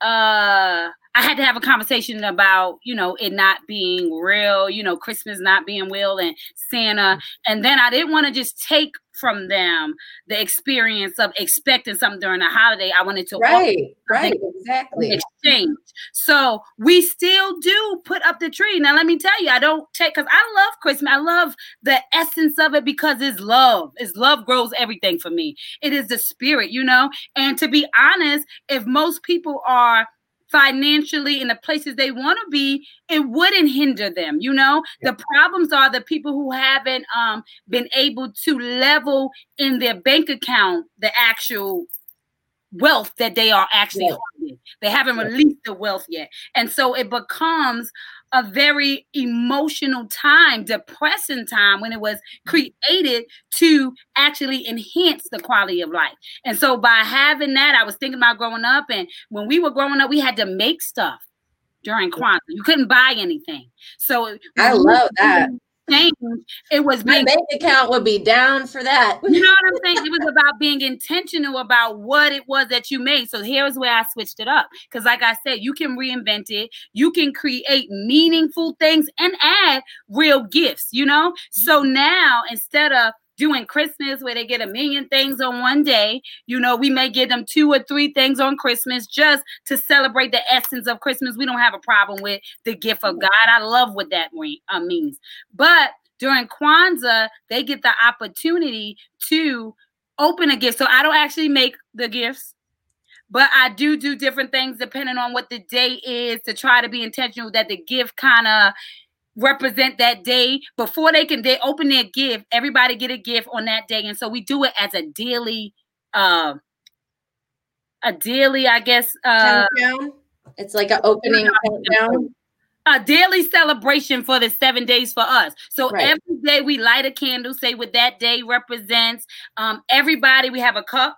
uh I had to have a conversation about, you know, it not being real, you know, Christmas not being real and Santa. And then I didn't want to just take from them the experience of expecting something during the holiday. I wanted to right, right, exactly exchange. So we still do put up the tree. Now, let me tell you, I don't take, because I love Christmas. I love the essence of it because it's love. It's love grows everything for me. It is the spirit, you know. And to be honest, if most people are financially in the places they want to be, it wouldn't hinder them. You know, the problems are the people who haven't um, been able to level in their bank account the actual wealth that they are actually yeah. holding. They haven't yeah. released the wealth yet. And so it becomes a very emotional time, depressing time, when it was created to actually enhance the quality of life. And so by having that, I was thinking about growing up. And when we were growing up, we had to make stuff during Kwanzaa. You couldn't buy anything. So I love that. Change, it was my bank account would be down for that. You know what I'm saying? It was about being intentional about what it was that you made. So here's where I switched it up, because like I said, you can reinvent it, you can create meaningful things and add real gifts, you know. So now, instead of doing Christmas where they get a million things on one day, you know, we may give them two or three things on Christmas just to celebrate the essence of Christmas. We don't have a problem with the gift of God. I love what that means. But during Kwanzaa, they get the opportunity to open a gift. So I don't actually make the gifts, but I do do different things depending on what the day is, to try to be intentional that the gift kind of represent that day. Before they can they open their gift, everybody get a gift on that day. And so we do it as a daily uh a daily I guess uh countdown. It's like an opening countdown, a daily celebration for the seven days for us. So right. every day we light a candle, say what that day represents. Um everybody, we have a cup.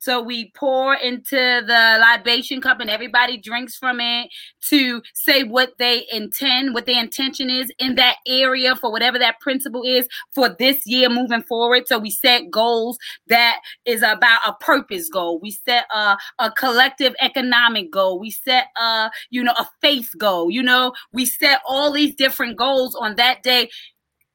So we pour into the libation cup and everybody drinks from it to say what they intend, what their intention is in that area for whatever that principle is for this year moving forward. So we set goals that is about a purpose goal. We set a, a collective economic goal. We set a, you know, a faith goal. You know, we set all these different goals on that day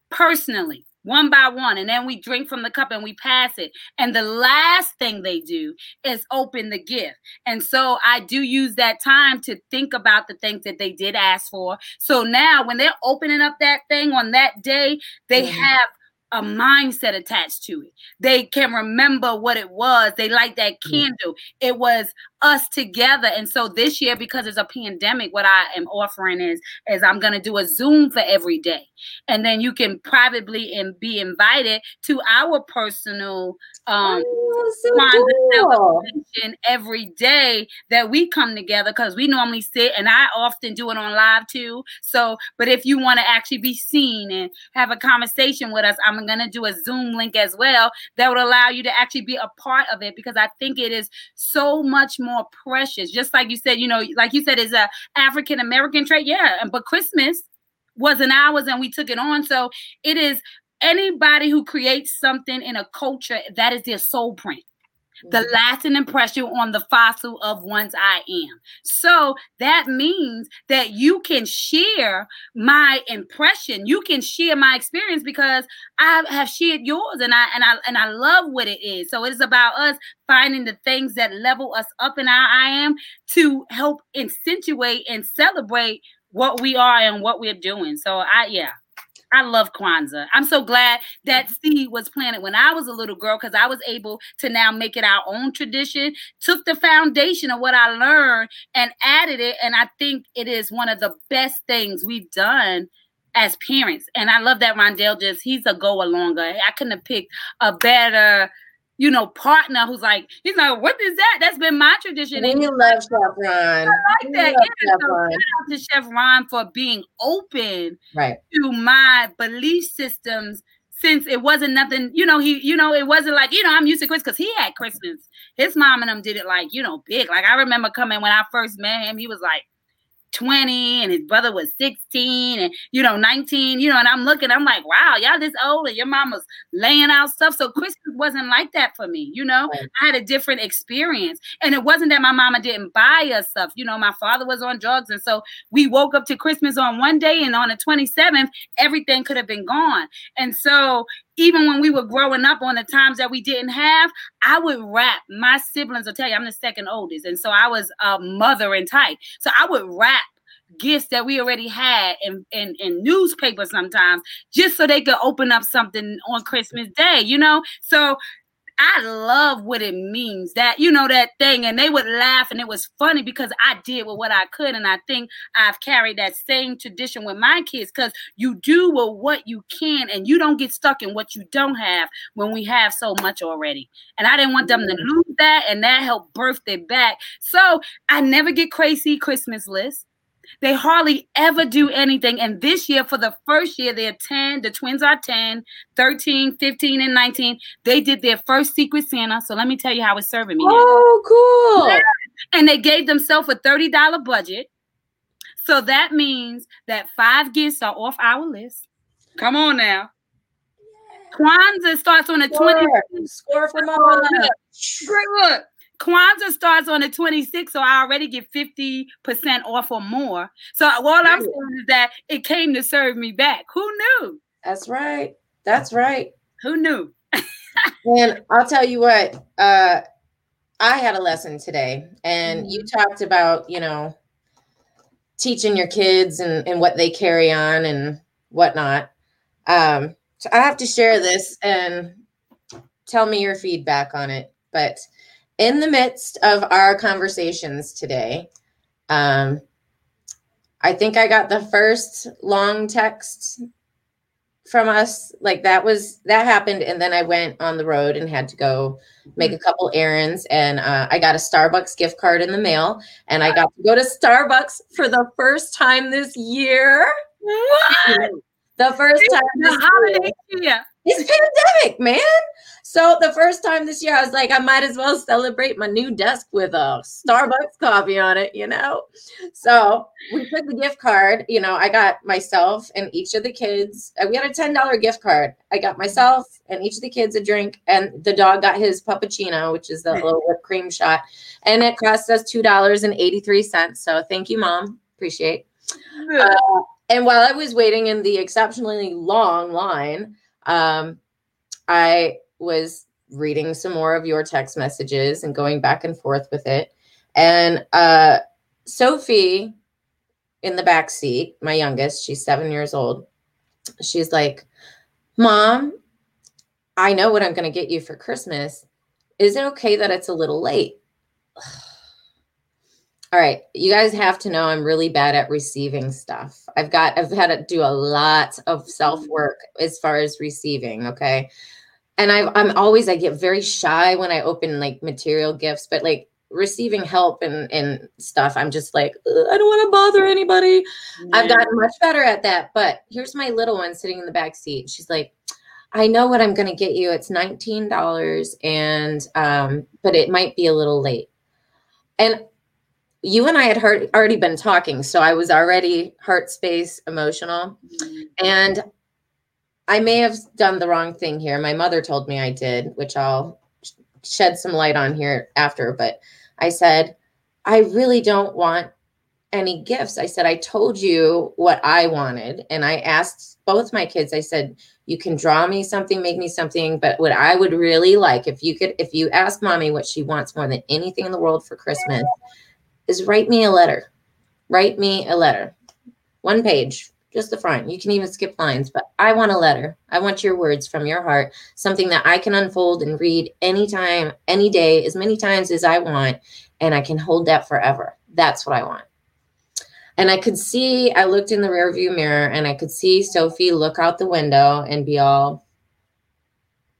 personally, one by one, and then we drink from the cup and we pass it. And the last thing they do is open the gift. And so I do use that time to think about the things that they did ask for. So now when they're opening up that thing on that day, they mm-hmm. have a mindset attached to it. They can remember what it was. They light that candle. It was us together. And so this year, because it's a pandemic, what I am offering is, is I'm going to do a Zoom for every day. And then you can privately and be invited to our personal um, oh, so cool. celebration every day that we come together, because we normally sit, and I often do it on live too. So, but if you want to actually be seen and have a conversation with us, I'm I'm going to do a Zoom link as well that would allow you to actually be a part of it, because I think it is so much more precious. Just like you said, you know, like you said, it's a African-American trait. Yeah. But Christmas wasn't ours and we took it on. So it is anybody who creates something in a culture, that is their soul print, the lasting impression on the fossil of one's I am. So that means that you can share my impression. You can share my experience, because I have shared yours, and I and I and I love what it is. So it is about us finding the things that level us up in our I am to help accentuate and celebrate what we are and what we're doing. So I yeah. I love Kwanzaa. I'm so glad that seed was planted when I was a little girl, because I was able to now make it our own tradition, took the foundation of what I learned and added it. And I think it is one of the best things we've done as parents. And I love that Rondell just, he's a go-alonger. I couldn't have picked a better, you know, partner who's like, he's like, what is that? That's been my tradition. We and love like, Chef Ron. I like we that. Yeah. So shout out to Chef Ron for being open right. to my belief systems, since it wasn't nothing, you know, he, you know, it wasn't like, you know, I'm used to Christmas because he had Christmas. His mom and him did it like, you know, big. Like I remember coming when I first met him, he was like twenty and his brother was sixteen and, you know, nineteen, you know, and I'm looking, I'm like, wow, y'all this old and your mama's laying out stuff. So Christmas wasn't like that for me, you know, right. I had a different experience, and it wasn't that my mama didn't buy us stuff. You know, my father was on drugs. And so we woke up to Christmas on one day, and on the twenty-seventh, everything could have been gone. And so even when we were growing up on the times that we didn't have, I would rap. My siblings will tell you, I'm the second oldest. And so I was a mother in type. So I would rap gifts that we already had in, in, in newspapers sometimes, just so they could open up something on Christmas Day, you know? So I love what it means, that, you know, that thing. And they would laugh, and it was funny because I did with what I could. And I think I've carried that same tradition with my kids, because you do with what you can, and you don't get stuck in what you don't have when we have so much already. And I didn't want them to lose that, and that helped birth it back. So I never get crazy Christmas lists. They hardly ever do anything. And this year, for the first year, they're ten. The twins are ten, thirteen, fifteen, and nineteen. They did their first Secret Santa. So let me tell you how it's serving me. Oh, now. Cool. Yeah. And they gave themselves a thirty dollars budget. So that means that five gifts are off our list. Come on now. Kwanzaa starts on the twentieth. Score for mama. Great look. Kwanzaa starts on the twenty-sixth, so I already get fifty percent off or more. So all I'm saying is that it came to serve me back. Who knew? That's right. That's right. Who knew? And I'll tell you what, uh, I had a lesson today, and mm-hmm. you talked about, you know, teaching your kids and, and what they carry on and whatnot. Um, so I have to share this and tell me your feedback on it. But in the midst of our conversations today, um, I think I got the first long text from us. Like that was, that happened. And then I went on the road and had to go make a couple errands. And uh, I got a Starbucks gift card in the mail, and I got to go to Starbucks for the first time this year. What? The first time this holiday year. It's pandemic, man. So the first time this year, I was like, I might as well celebrate my new desk with a Starbucks coffee on it, you know? So we took the gift card. You know, I got myself and each of the kids. We had a ten dollars gift card. I got myself and each of the kids a drink, and the dog got his puppuccino, which is the little whipped cream shot. And it cost us two dollars and eighty-three cents. So thank you, Mom. Appreciate it. Uh, and while I was waiting in the exceptionally long line, um, I... was reading some more of your text messages and going back and forth with it. And uh, Sophie in the back seat, my youngest, she's seven years old. She's like, Mom, I know what I'm going to get you for Christmas. Is it okay that it's a little late? All right. You guys have to know I'm really bad at receiving stuff. I've got, I've had to do a lot of self-work as far as receiving. Okay. And I've, I'm always, I get very shy when I open like material gifts, but like receiving help and, and stuff, I'm just like, I don't want to bother anybody. Yeah. I've gotten much better at that. But here's my little one sitting in the back seat. She's like, I know what I'm going to get you. It's nineteen dollars and, um, but it might be a little late. And you and I had heard, already been talking. So I was already heart space emotional. Mm-hmm. And I may have done the wrong thing here. My mother told me I did, which I'll shed some light on here after. But I said, I really don't want any gifts. I said, I told you what I wanted. And I asked both my kids, I said, you can draw me something, make me something. But what I would really like, if you could, if you ask Mommy what she wants more than anything in the world for Christmas, is write me a letter. Write me a letter. One page. just the front. You can even skip lines, but I want a letter. I want your words from your heart, something that I can unfold and read anytime, any day, as many times as I want. And I can hold that forever. That's what I want. And I could see, I looked in the rearview mirror and I could see Sophie look out the window and be all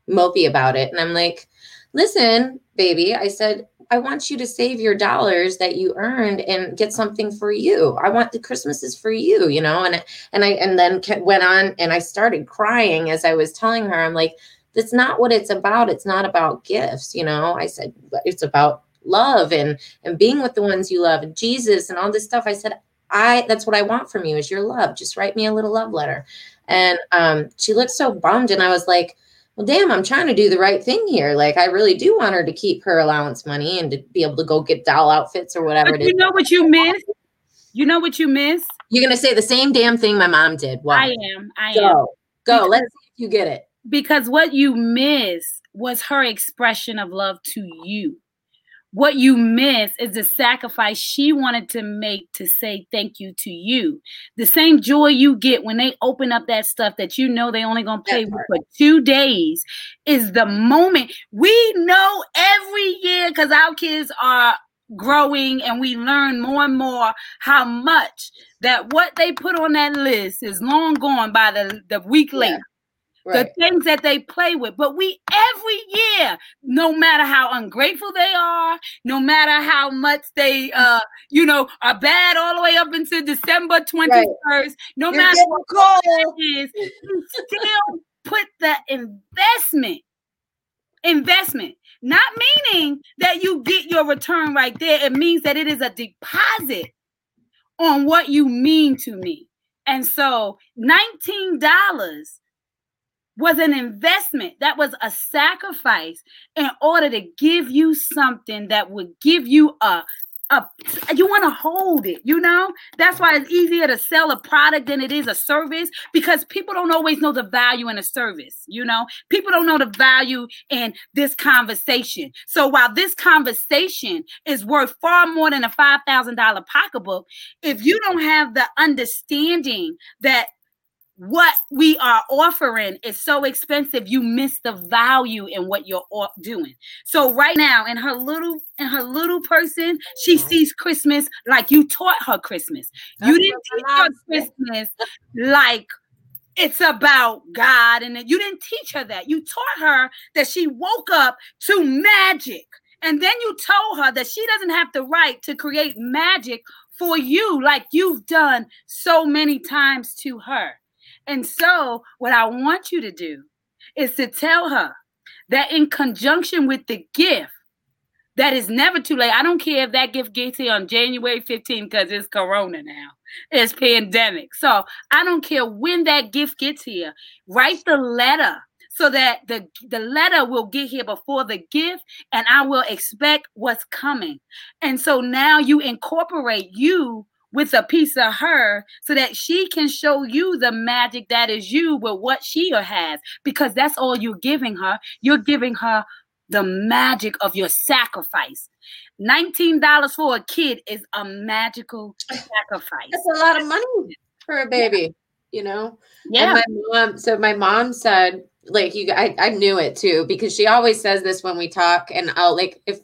mopey about it. And I'm like, listen, baby, I said, I want you to save your dollars that you earned and get something for you. I want the Christmases for you, you know? And, and I, and then went on and I started crying as I was telling her, I'm like, that's not what it's about. It's not about gifts. You know, I said, it's about love and, and being with the ones you love and Jesus and all this stuff. I said, I, that's what I want from you is your love. Just write me a little love letter. And um, she looked so bummed. And I was like, well, damn, I'm trying to do the right thing here. Like, I really do want her to keep her allowance money and to be able to go get doll outfits or whatever but it you is. You know what you miss? You know what you miss? You're going to say the same damn thing my mom did. Wow. I am. I go, am. Go. Go. Let's see if you get it. Because what you miss was her expression of love to you. What you miss is the sacrifice she wanted to make to say thank you to you. The same joy you get when they open up that stuff that you know they only going to play with for two days is the moment. We know every year because our kids are growing and we learn more and more how much that what they put on that list is long gone by the, the week later. Yeah. Right. The things that they play with. But we every year, no matter how ungrateful they are, no matter how much they, uh, you know, are bad all the way up into December twenty-first, right. no You're matter what cool. it is, you still put the investment, investment, not meaning that you get your return right there. It means that it is a deposit on what you mean to me. And so nineteen dollars was an investment that was a sacrifice in order to give you something that would give you a, a you want to hold it, you know? That's why it's easier to sell a product than it is a service because people don't always know the value in a service, you know? People don't know the value in this conversation. So while this conversation is worth far more than a five thousand dollars pocketbook, if you don't have the understanding that what we are offering is so expensive, you miss the value in what you're doing. So right now, in her little in her little person, she sees Christmas like you taught her Christmas. You didn't teach her Christmas like it's about God, and you didn't teach her that. You taught her that she woke up to magic, and then you told her that she doesn't have the right to create magic for you like you've done so many times to her. And so what I want you to do is to tell her that in conjunction with the gift, that is never too late. I don't care if that gift gets here on January fifteenth because it's Corona now. It's pandemic. So I don't care when that gift gets here. Write the letter so that the, the letter will get here before the gift and I will expect what's coming. And so now you incorporate you with a piece of her so that she can show you the magic that is you with what she has, because that's all you're giving her. You're giving her the magic of your sacrifice. nineteen dollars for a kid is a magical sacrifice. That's a lot of money for a baby, yeah. you know? Yeah. And my mom, so my mom said, like, you, I, I knew it too, because she always says this when we talk, and I'll like, if,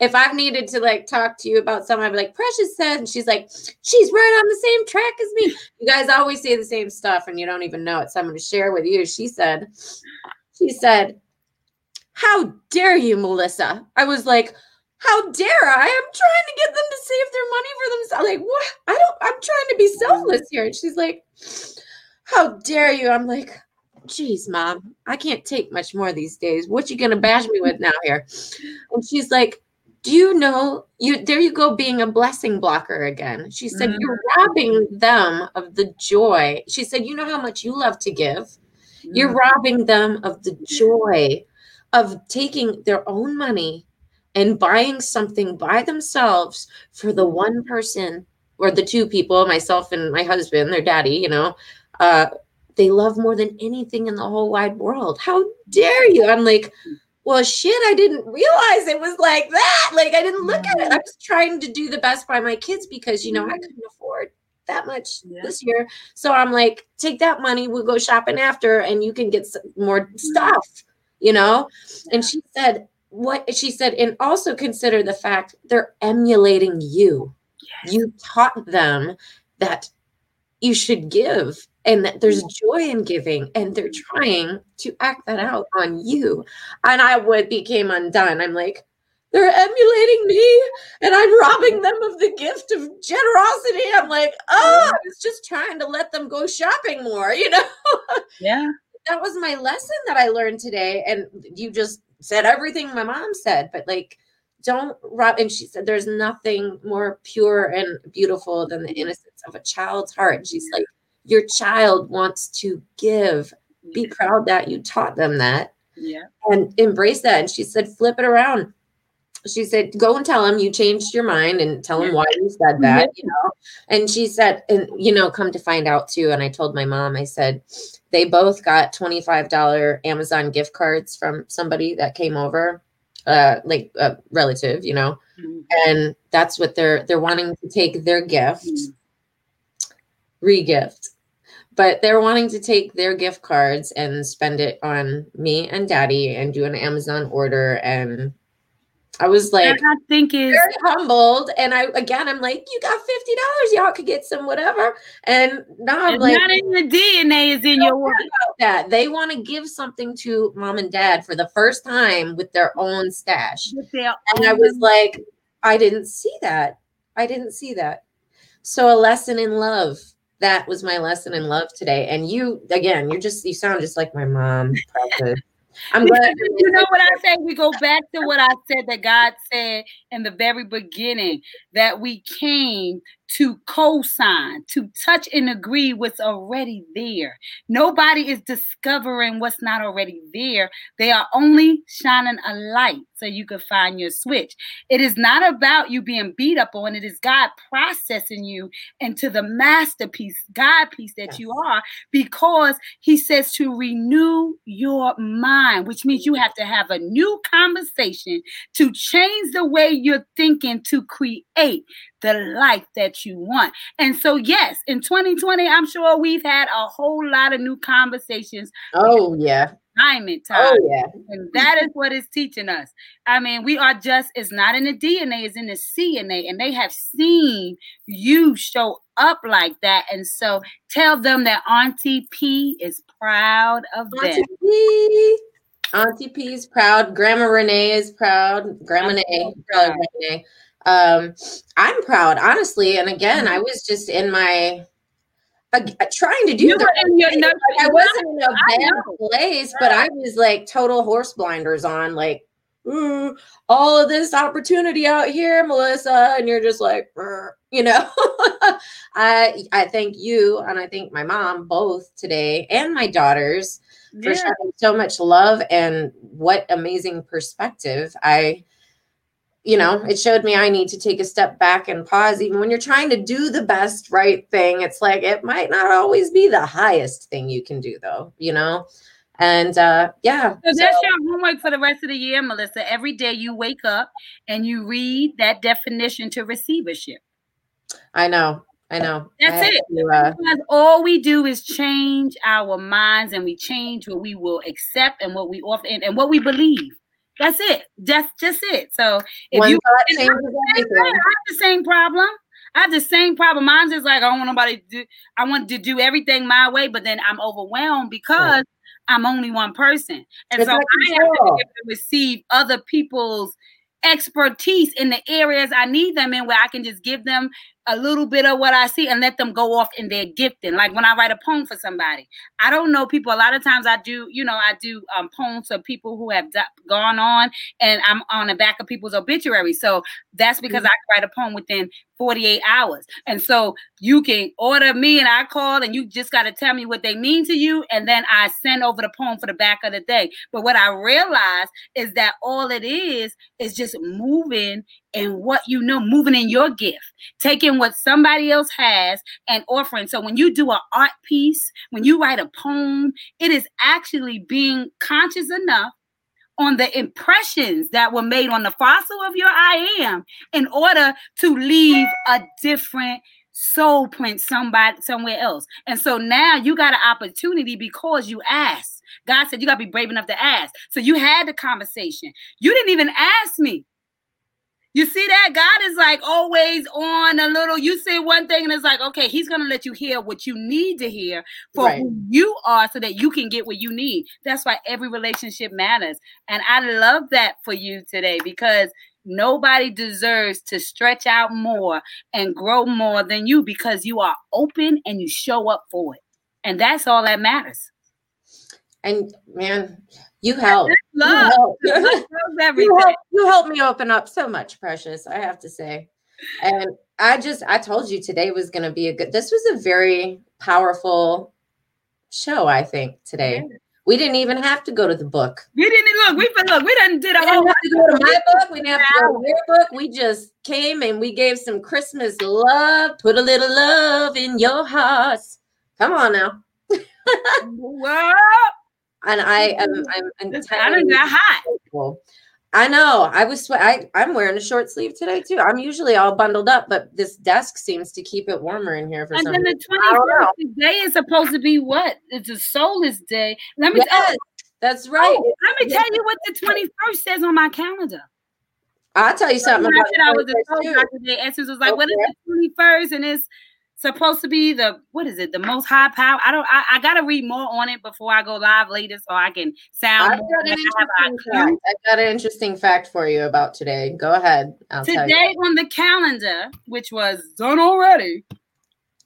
If I've needed to like talk to you about something, I'd be like, Precious said, and she's like, she's right on the same track as me. You guys always say the same stuff and you don't even know it. So I'm going to share with you. She said, she said, how dare you, Melissa? I was like, how dare I? I'm trying to get them to save their money for themselves. Like, what? I don't, I'm trying to be selfless here. And she's like, how dare you? I'm like, geez, Mom, I can't take much more these days. What you going to bash me with now here? And she's like, do you know, you there you go being a blessing blocker again. She said, mm-hmm. you're robbing them of the joy. She said, you know how much you love to give. Mm-hmm. You're robbing them of the joy of taking their own money and buying something by themselves for the one person or the two people, myself and my husband, their daddy, you know, uh, they love more than anything in the whole wide world. How dare you? I'm like, well, shit, I didn't realize it was like that. Like, I didn't look at it. I was trying to do the best by my kids because, you know, I couldn't afford that much yeah. this year. So I'm like, take that money, we'll go shopping after and you can get some more stuff, you know? Yeah. And she said, what she said, and also consider the fact they're emulating you. Yes. You taught them that you should give and that there's joy in giving, and they're trying to act that out on you. And I would became undone. I'm like, they're emulating me and I'm robbing them of the gift of generosity. I'm like, oh, I was just trying to let them go shopping more, you know? Yeah. That was my lesson that I learned today. And you just said everything my mom said, but like, don't rob. And she said, there's nothing more pure and beautiful than the innocence of a child's heart. She's like, your child wants to give. Be proud that you taught them that. Yeah. And embrace that. And she said, flip it around. She said, go and tell him you changed your mind and tell him why you said that, you know? And she said, and you know, come to find out too. And I told my mom, I said, they both got twenty-five dollars Amazon gift cards from somebody that came over, uh, like a relative, you know, mm-hmm. and that's what they're, they're wanting to take their gift, mm-hmm. re-gift, but they're wanting to take their gift cards and spend it on me and daddy and do an Amazon order. And I was like, I think very humbled. And I, again, I'm like, you got fifty dollars. Y'all could get some whatever. And now I'm it's like, not in the D N A is in your work. That. They want to give something to mom and dad for the first time with their own stash. Their and own. I was like, I didn't see that. I didn't see that. So a lesson in love. That was my lesson in love today. And you, again, you're just, you sound just like my mom. I'm glad you know what I say. We go back to what I said that God said in the very beginning, that we came to co-sign, to touch and agree what's already there. Nobody is discovering what's not already there. They are only shining a light so you can find your switch. It is not about you being beat up on. It is God processing you into the masterpiece, God piece that you are, because he says to renew your mind, which means you have to have a new conversation to change the way you're thinking to create the life that you want. And so, yes, in twenty twenty, I'm sure we've had a whole lot of new conversations. Oh, yeah. Alignment time. Oh, yeah. And that is what it's teaching us. I mean, we are just, it's not in the D N A, it's in the C N A. And they have seen you show up like that. And so tell them that Auntie P is proud of Auntie them. P. Auntie P is proud. Grandma Renee is proud. Grandma Renee is proud. Renee. Um, I'm proud, honestly. And again, I was just in my uh, trying to do you the in your, no, like, I wasn't in a bad place, but I was like total horse blinders on, like, ooh, all of this opportunity out here, Melissa, and you're just like, brr, you know. I I thank you, and I thank my mom both today and my daughters yeah. for showing so much love and what amazing perspective. I You know, it showed me I need to take a step back and pause. Even when you're trying to do the best right thing, it's like it might not always be the highest thing you can do, though, you know? And uh, yeah. So that's so, your homework for the rest of the year, Melissa. Every day you wake up and you read that definition to receivership. I know. I know. That's I it. To, uh, because all we do is change our minds, and we change what we will accept and what we offer and, and what we believe. That's it. That's just it. So if One you I have, I have the same problem. I have the same problem. Mine's just like, I don't want nobody to do, I want to do everything my way, but then I'm overwhelmed because right. I'm only one person. And it's so like I have to be able to receive other people's expertise in the areas I need them in, where I can just give them a little bit of what I see and let them go off in their gifting. Like when I write a poem for somebody, I don't know people. A lot of times I do, you know, I do um, poems for people who have d- gone on, and I'm on the back of people's obituaries. So that's because mm-hmm. I can write a poem within forty-eight hours. And so you can order me, and I call, and you just got to tell me what they mean to you. And then I send over the poem for the back of the day. But what I realize is that all it is, is just moving and what you know, moving in your gift, taking what somebody else has and offering. So when you do an art piece, when you write a poem, it is actually being conscious enough on the impressions that were made on the fossil of your I am in order to leave a different soul print somebody somewhere else. And so now you got an opportunity because you asked. God said you got to be brave enough to ask. So you had the conversation. You didn't even ask me. You see that? God is like always on a little. You say one thing and it's like, okay, he's going to let you hear what you need to hear for right. who you are so that you can get what you need. That's why every relationship matters. And I love that for you today, because nobody deserves to stretch out more and grow more than you, because you are open and you show up for it. And that's all that matters. And man, you help. Love. You help. you, help, you help me open up so much, Precious, I have to say. And I just, I told you today was going to be a good, this was a very powerful show, I think, today. Yeah. We didn't even have to go to the book. We didn't look. We look. We didn't did a whole. We didn't have to go to my book. We didn't have to go to your book. We just came and we gave some Christmas love. Put a little love in your hearts. Come on now. What? And I am. I'm. I'm entirely got hot. Grateful. I know. I was. I. I'm wearing a short sleeve today too. I'm usually all bundled up, but this desk seems to keep it warmer in here for some reason. And then the twenty-fourth day is supposed to be what? It's a soulless day. Let me. Yes, tell you. That's right. Oh, let me yes. tell you what the twenty-first says on my calendar. I'll tell you something. About I, I was a soul doctor today. Essence was like, okay. "What is the twenty-first?" And it's supposed to be the, what is it? The most high power. I don't, I, I got to read more on it before I go live later so I can sound. I've got, an I got an interesting fact for you about today. Go ahead. I'll today on the calendar, which was done already,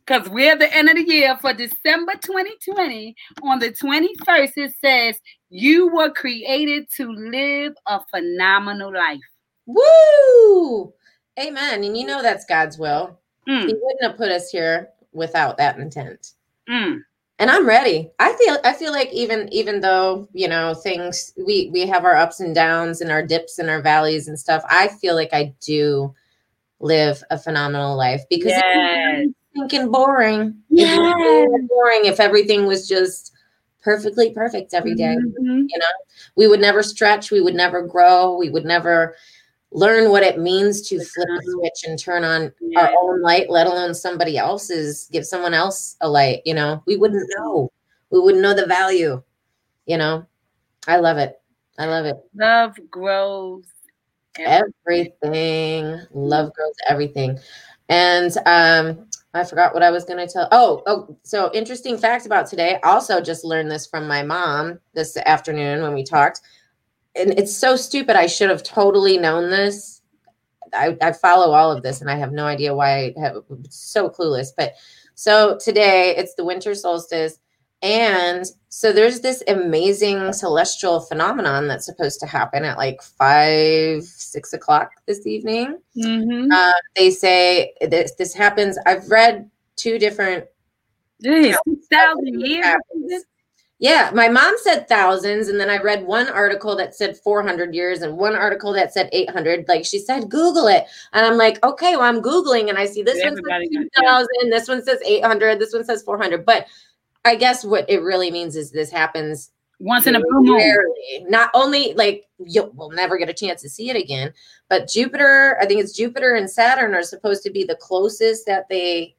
because we're at the end of the year for December twenty twenty, on the twenty-first, it says, you were created to live a phenomenal life. Woo! Amen. And you know that's God's will. Mm. He wouldn't have put us here without that intent. Mm. And I'm ready. I feel I feel like even even though, you know, things we, we have our ups and downs and our dips and our valleys and stuff, I feel like I do live a phenomenal life, because yes. it's thinking boring. Yes. It's really boring if everything was just perfectly perfect every day. Mm-hmm. You know, we would never stretch, we would never grow, we would never learn what it means to flip a switch and turn on yeah. our own light, let alone somebody else's, give someone else a light. You know, we wouldn't know. We wouldn't know the value. You know, I love it. I love it. Love grows everything. everything. Love grows everything. And um, I forgot what I was going to tell. Oh, oh, so interesting fact about today. Also just learned this from my mom this afternoon when we talked. And it's so stupid. I should have totally known this. I, I follow all of this, and I have no idea why I have so clueless. But so today it's the winter solstice. And so there's this amazing celestial phenomenon that's supposed to happen at like five, six o'clock this evening. Mm-hmm. Uh, they say this, this happens. I've read two different. Jeez, six thousand years. Happens. Yeah, my mom said thousands, and then I read one article that said four hundred years and one article that said eight hundred. Like, she said, Google it. And I'm like, okay, well, I'm Googling, and I see this one says two thousand, this one says eight hundred, this one says four hundred. But I guess what it really means is this happens once in a blue moon. Not only, like, you will never get a chance to see it again, but Jupiter, I think it's Jupiter and Saturn are supposed to be the closest that they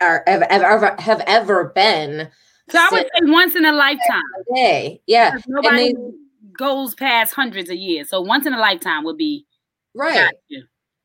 are have, have, have ever been. So I would say once in a lifetime. Day. Yeah. Nobody and they, goes past hundreds of years. So once in a lifetime would be. Right.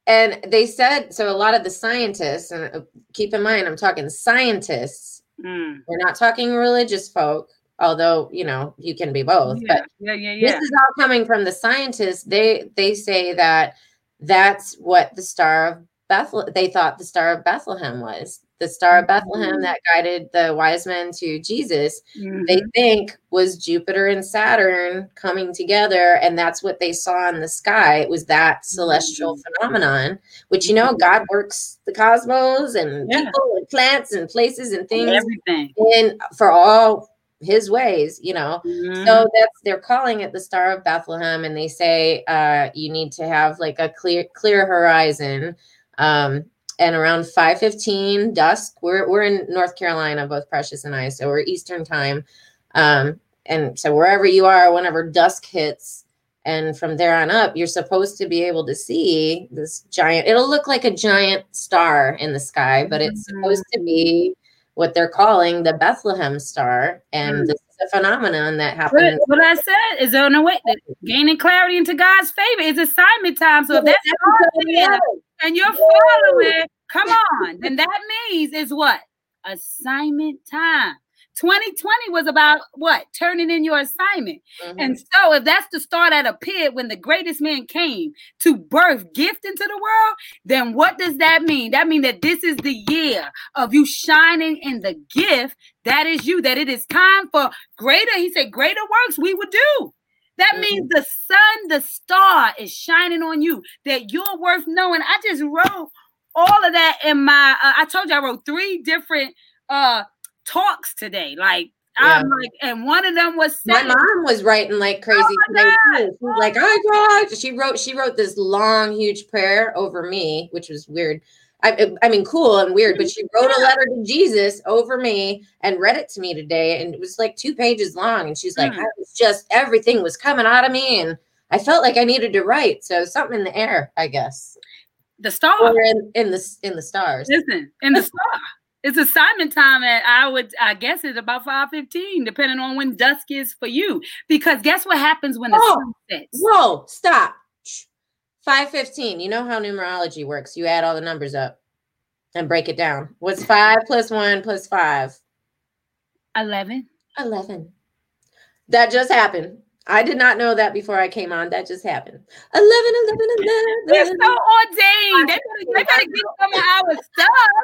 And they said, so a lot of the scientists, and keep in mind, I'm talking scientists. Mm. We're not talking religious folk, although, you know, you can be both. Yeah. But yeah, yeah, yeah. This is all coming from the scientists. They, they say that that's what the Star of Bethlehem, they thought the Star of Bethlehem was. The Star of Bethlehem that guided the wise men to Jesus, mm-hmm. they think was Jupiter and Saturn coming together. And that's what they saw in the sky. It was that celestial mm-hmm. phenomenon, which, you know, God works the cosmos and yeah. people and plants and places and things. Everything. And for all his ways, you know. Mm-hmm. So that's, they're calling it the Star of Bethlehem. And they say uh, you need to have like a clear, clear horizon. Um And around five fifteen dusk, we're we're in North Carolina, both Precious and I, so we're Eastern time. Um, and so wherever you are, whenever dusk hits And from there on up, you're supposed to be able to see this giant, it'll look like a giant star in the sky, but it's mm-hmm. supposed to be what they're calling the Bethlehem star. And mm-hmm. this is a phenomenon that happens. What, what I said is on the way, gaining clarity into God's favor. It's assignment time. So if that's hard and you're following, come on, then that means it's what? Assignment time. twenty twenty was about what? Turning in your assignment. Mm-hmm. And so if that's the star that appeared when the greatest man came to birth gift into the world, then what does that mean? That means that this is the year of you shining in the gift that is you, that it is time for greater. He said, greater works we would do. That means the sun, the star is shining on you, that you're worth knowing. I just wrote all of that in my, uh, I told you I wrote three different uh, talks today. Like, yeah. I'm like, and one of them was saying, my mom was writing like crazy. Oh she was like, oh God. She wrote, she wrote this long, huge prayer over me, which was weird. I, I mean, cool and weird, but she wrote a letter to Jesus over me and read it to me today. And it was like two pages long. And she's like, mm. I was just, everything was coming out of me. And I felt like I needed to write. So something in the air, I guess. The star. Or in, in, the, in the stars. Listen, in the star. It's assignment time at, I would, I guess it's about five fifteen, depending on when dusk is for you. Because guess what happens when the oh, sun sets? Whoa, stop. five fifteen. You know how numerology works. You add all the numbers up and break it down. What's five plus one plus five? eleven. eleven. That just happened. I did not know that before I came on. That just happened. eleven, eleven, eleven. They're so ordained. They better, they better get some of our stuff.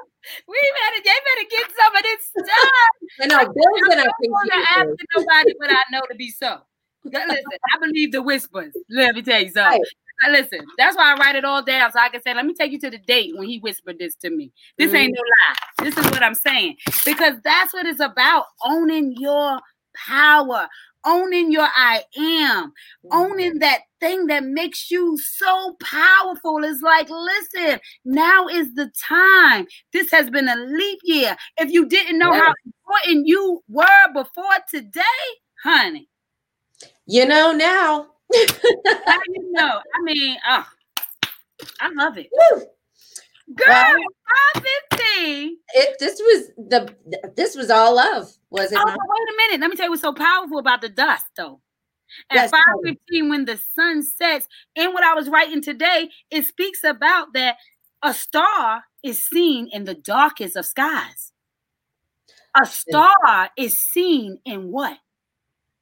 We better, they better get some of this stuff. I know. I don't want to ask nobody what I know to be so. Listen, I believe the whispers. Let me tell you something. Now listen, that's why I write it all down so I can say, let me take you to the date when he whispered this to me. This mm. ain't no lie. This is what I'm saying. Because that's what it's about, owning your power, owning your I am, owning that thing that makes you so powerful. It's like, listen, now is the time. This has been a leap year. If you didn't know yeah. how important you were before today, honey. You know now. I didn't know. I mean, oh, I love it. Woo. Girl, well, five fifteen. It this was the this was all love, was it? Oh, not? Wait a minute. Let me tell you what's so powerful about the dust, though. At five fifteen, when the sun sets, and what I was writing today, it speaks about that a star is seen in the darkest of skies. A star is seen in what?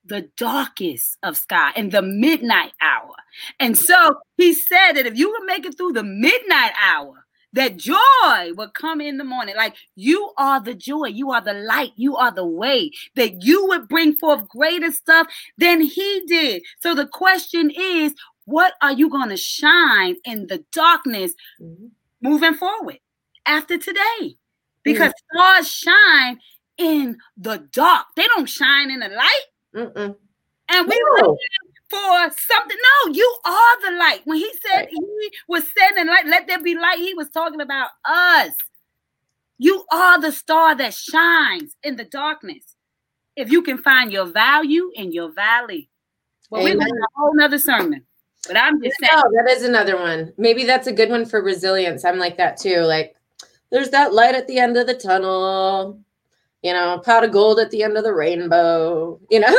The darkest of sky and the midnight hour. And so he said that if you would make it through the midnight hour, that joy would come in the morning. Like, you are the joy. You are the light. You are the way, that you would bring forth greater stuff than he did. So the question is, what are you going to shine in the darkness moving forward after today? Because mm-hmm. stars shine in the dark. They don't shine in the light. Mm-mm. And we were for something. No, you are the light. When he said right. he was sending light, let there be light, he was talking about us. You are the star that shines in the darkness. If you can find your value in your valley. Well, we're doing a whole nother sermon. But I'm just saying. Oh, that is another one. Maybe that's a good one for resilience. I'm like that too. Like, there's that light at the end of the tunnel. You know, a pot of gold at the end of the rainbow. You know,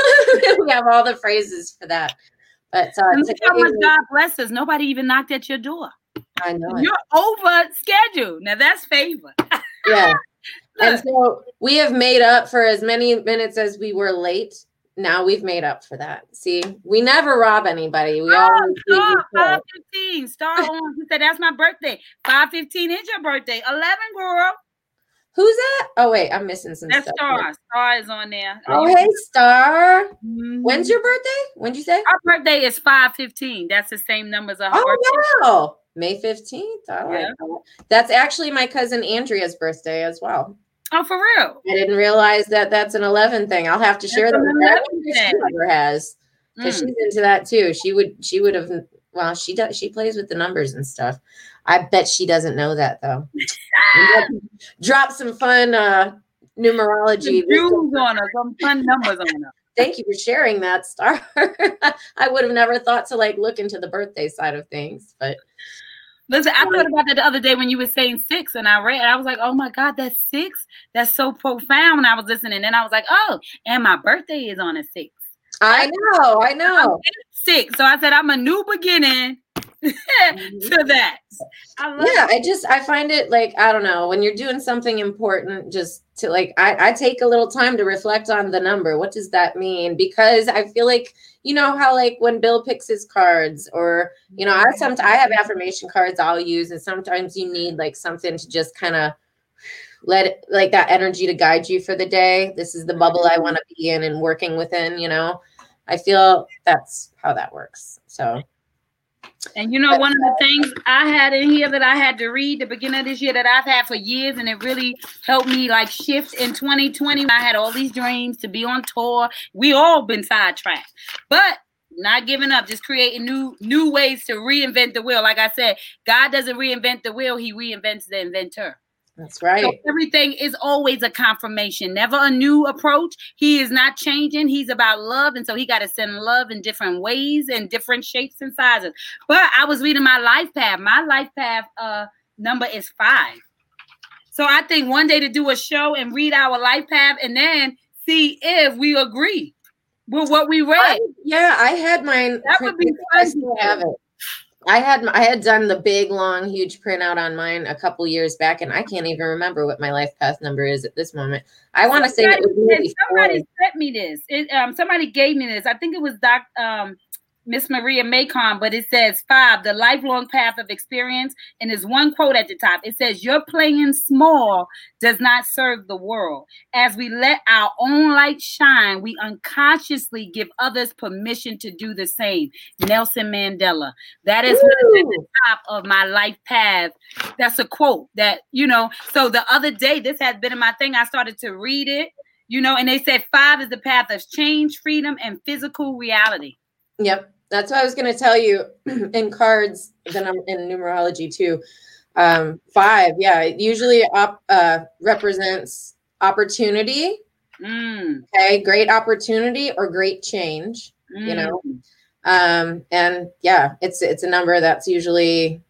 we have all the phrases for that. But uh, today, how much God bless us. Nobody even knocked at your door. I know. You're it. Over schedule. Now that's favor. Yeah. And so we have made up for as many minutes as we were late. Now we've made up for that. See, we never rob anybody. We oh, all five fifteen. Star on. He said, "That's my birthday." Five fifteen is your birthday. Eleven, girl. Who's that? Oh, wait, I'm missing some That's stuff. That's Star. Star is on there. Oh, hey, Star. Mm-hmm. When's your birthday? When'd you say? Our birthday is five fifteen. That's the same number as our oh, birthday. Oh, wow. May fifteenth. Oh, yeah. Wow. That's actually my cousin Andrea's birthday as well. Oh, for real? I didn't realize that that's an eleven thing. I'll have to share that with her. She never has. Because mm. she's into that, too. She would She would have... Well, she does. She plays with the numbers and stuff. I bet she doesn't know that, though. Drop some fun uh, numerology. Some fun numbers on her. thank you for sharing that, Star. I would have never thought to like look into the birthday side of things, but listen, I thought about that the other day when you were saying six, and I read, I was like, oh my God, that's six. That's so profound. And I was listening, and I was like, oh, and my birthday is on a six. I know, I know. Six. So I said, I'm a new beginning to that. I love yeah, it. I just, I find it like, I don't know, when you're doing something important, just to like, I, I take a little time to reflect on the number. What does that mean? Because I feel like, you know, how like when Bill picks his cards, or, you know, I sometimes I have affirmation cards I'll use, and sometimes you need like something to just kind of let it, like that energy to guide you for the day. This is the bubble I want to be in and working within, you know, I feel that's how that works. So, and you know, but, one of the things I had in here that I had to read the beginning of this year that I've had for years, and it really helped me like shift in twenty twenty. I had all these dreams to be on tour. We all been sidetracked, but not giving up, just creating new new ways to reinvent the wheel. Like I said, God doesn't reinvent the wheel. He reinvents the inventor. That's right. So everything is always a confirmation, never a new approach. He is not changing. He's about love. And so he got to send love in different ways and different shapes and sizes. But I was reading my life path. My life path uh, number is five. So I think one day to do a show and read our life path and then see if we agree with what we read. I, yeah, I had mine. That would be fun. I had I had done the big, long, huge printout on mine a couple years back, and I can't even remember what my life path number is at this moment. I want to say it was maybe somebody sent me this. It, um, somebody gave me this. I think it was Doc um, Miss Maria Macon, but it says five, the lifelong path of experience, and there's one quote at the top. It says, "Your playing small does not serve the world. As we let our own light shine, we unconsciously give others permission to do the same." Nelson Mandela. That is what is at the top of my life path. That's a quote that, you know, so the other day, this has been in my thing. I started to read it, you know, and they said five is the path of change, freedom, and physical reality. Yep. That's what I was going to tell you in cards, then I'm in numerology too. Um, five, yeah, it usually op, uh, represents opportunity, mm. okay, great opportunity or great change, mm. you know, um, and yeah, it's it's a number that's usually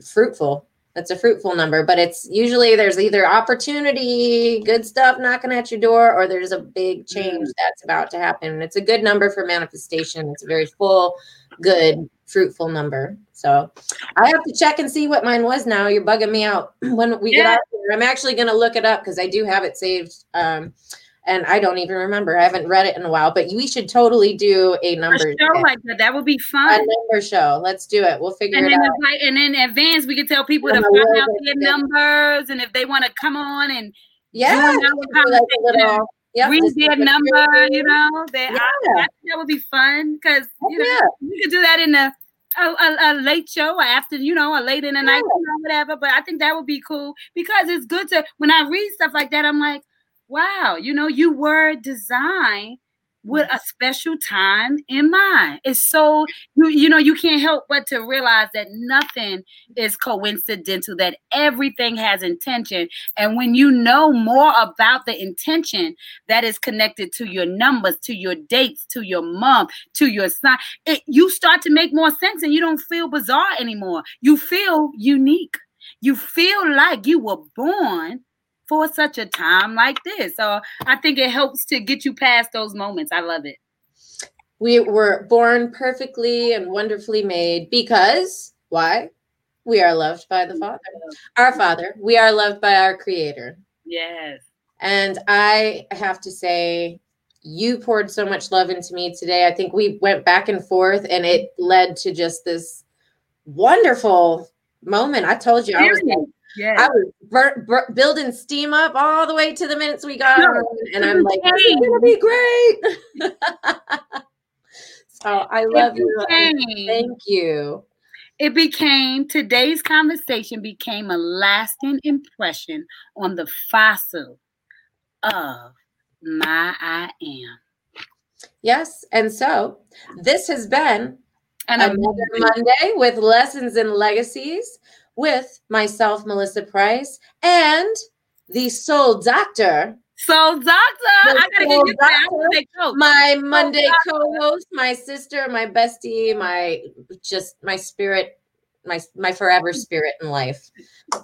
fruitful. That's a fruitful number, but it's usually there's either opportunity, good stuff knocking at your door, or there's a big change that's about to happen. And it's a good number for manifestation. It's a very full, good, fruitful number. So I have to check and see what mine was now. You're bugging me out when we yeah. get out here. I'm actually going to look it up because I do have it saved. Um, and I don't even remember. I haven't read it in a while, but we should totally do a number a show like that. That would be fun. A number show. Let's do it. We'll figure and it out. Like, and then in advance, we can tell people to find out their numbers and if they want to come on and yeah, like little, yep, read their number, you know. They, yeah. I, I think that would be fun because you know, yeah. we could do that in a, a, a, a late show or after, you know, or late in the yeah. night or whatever. But I think that would be cool because it's good to, when I read stuff like that, I'm like, wow, you know, you were designed with a special time in mind. It's so, you, you know, you can't help but to realize that nothing is coincidental, that everything has intention. And when you know more about the intention that is connected to your numbers, to your dates, to your month, to your sign, it, you start to make more sense and you don't feel bizarre anymore. You feel unique. You feel like you were born for such a time like this. So I think it helps to get you past those moments. I love it. We were born perfectly and wonderfully made because, why? We are loved by the Father. Our Father. We are loved by our Creator. Yes. And I have to say, you poured so much love into me today. I think we went back and forth and it led to just this wonderful moment. I told you. I was like, yeah. I was bur- bur- building steam up all the way to the minutes we got, no, and I'm like, "It's gonna be great." So I love you. Thank you. It became today's conversation became a lasting impression on the fossil of my I am. Yes, and so this has been and another I'm- Monday with Lessons and Legacies. With myself, Melissa Price, and the soul doctor, So, Doctor, so, I gotta so get you doctor, coach. My Monday oh, co-host, my sister, my bestie, my just my spirit, my my forever spirit in life.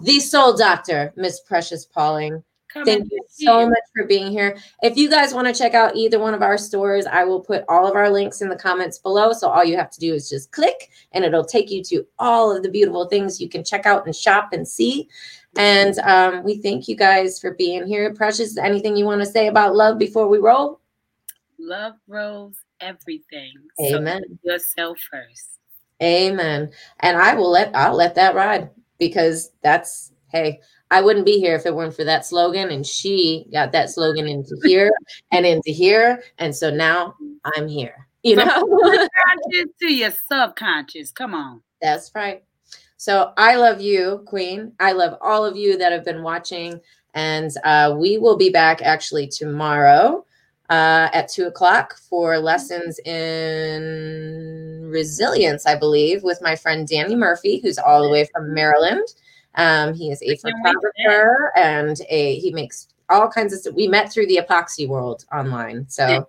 The Soul Doctor, Miss Precious Pauling. Come Thank you so much for being here. If you guys want to check out either one of our stores, I will put all of our links in the comments below. So all you have to do is just click and it'll take you to all of the beautiful things you can check out and shop and see. And um, we thank you guys for being here. Precious, anything you want to say about love before we roll? Love rolls everything. Amen. So yourself first. Amen. And I will let, I'll let that ride because that's, hey, I wouldn't be here if it weren't for that slogan. And she got that slogan into here and into here. And so now I'm here, you know, conscious to your subconscious. Come on. That's right. So I love you, Queen. I love all of you that have been watching. And uh, we will be back actually tomorrow uh, at two o'clock for Lessons in Resilience, I believe, with my friend Danny Murphy, who's all the way from Maryland. Um, he is a photographer and a, he makes all kinds of stuff. We met through the epoxy world online. So,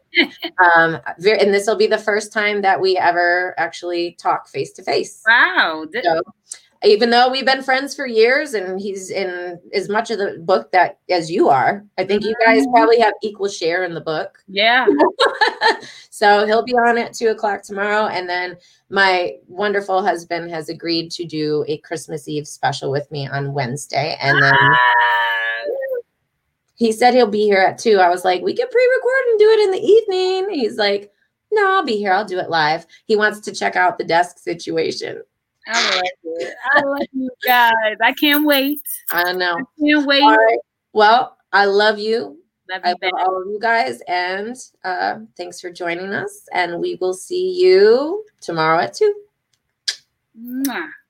um, and this will be the first time that we ever actually talk face to face. Wow. So, even though we've been friends for years and he's in as much of the book that as you are, I think you guys probably have equal share in the book. Yeah. So he'll be on at two o'clock tomorrow. And then my wonderful husband has agreed to do a Christmas Eve special with me on Wednesday. And then he said he'll be here at two. I was like, we can pre-record and do it in the evening. He's like, no, I'll be here. I'll do it live. He wants to check out the desk situation. I love it. I love you guys. I can't wait. I know. I can't wait. All right. Well, I love you. Love you I love back. all of you guys. And uh, thanks for joining us. And we will see you tomorrow at two. Mwah.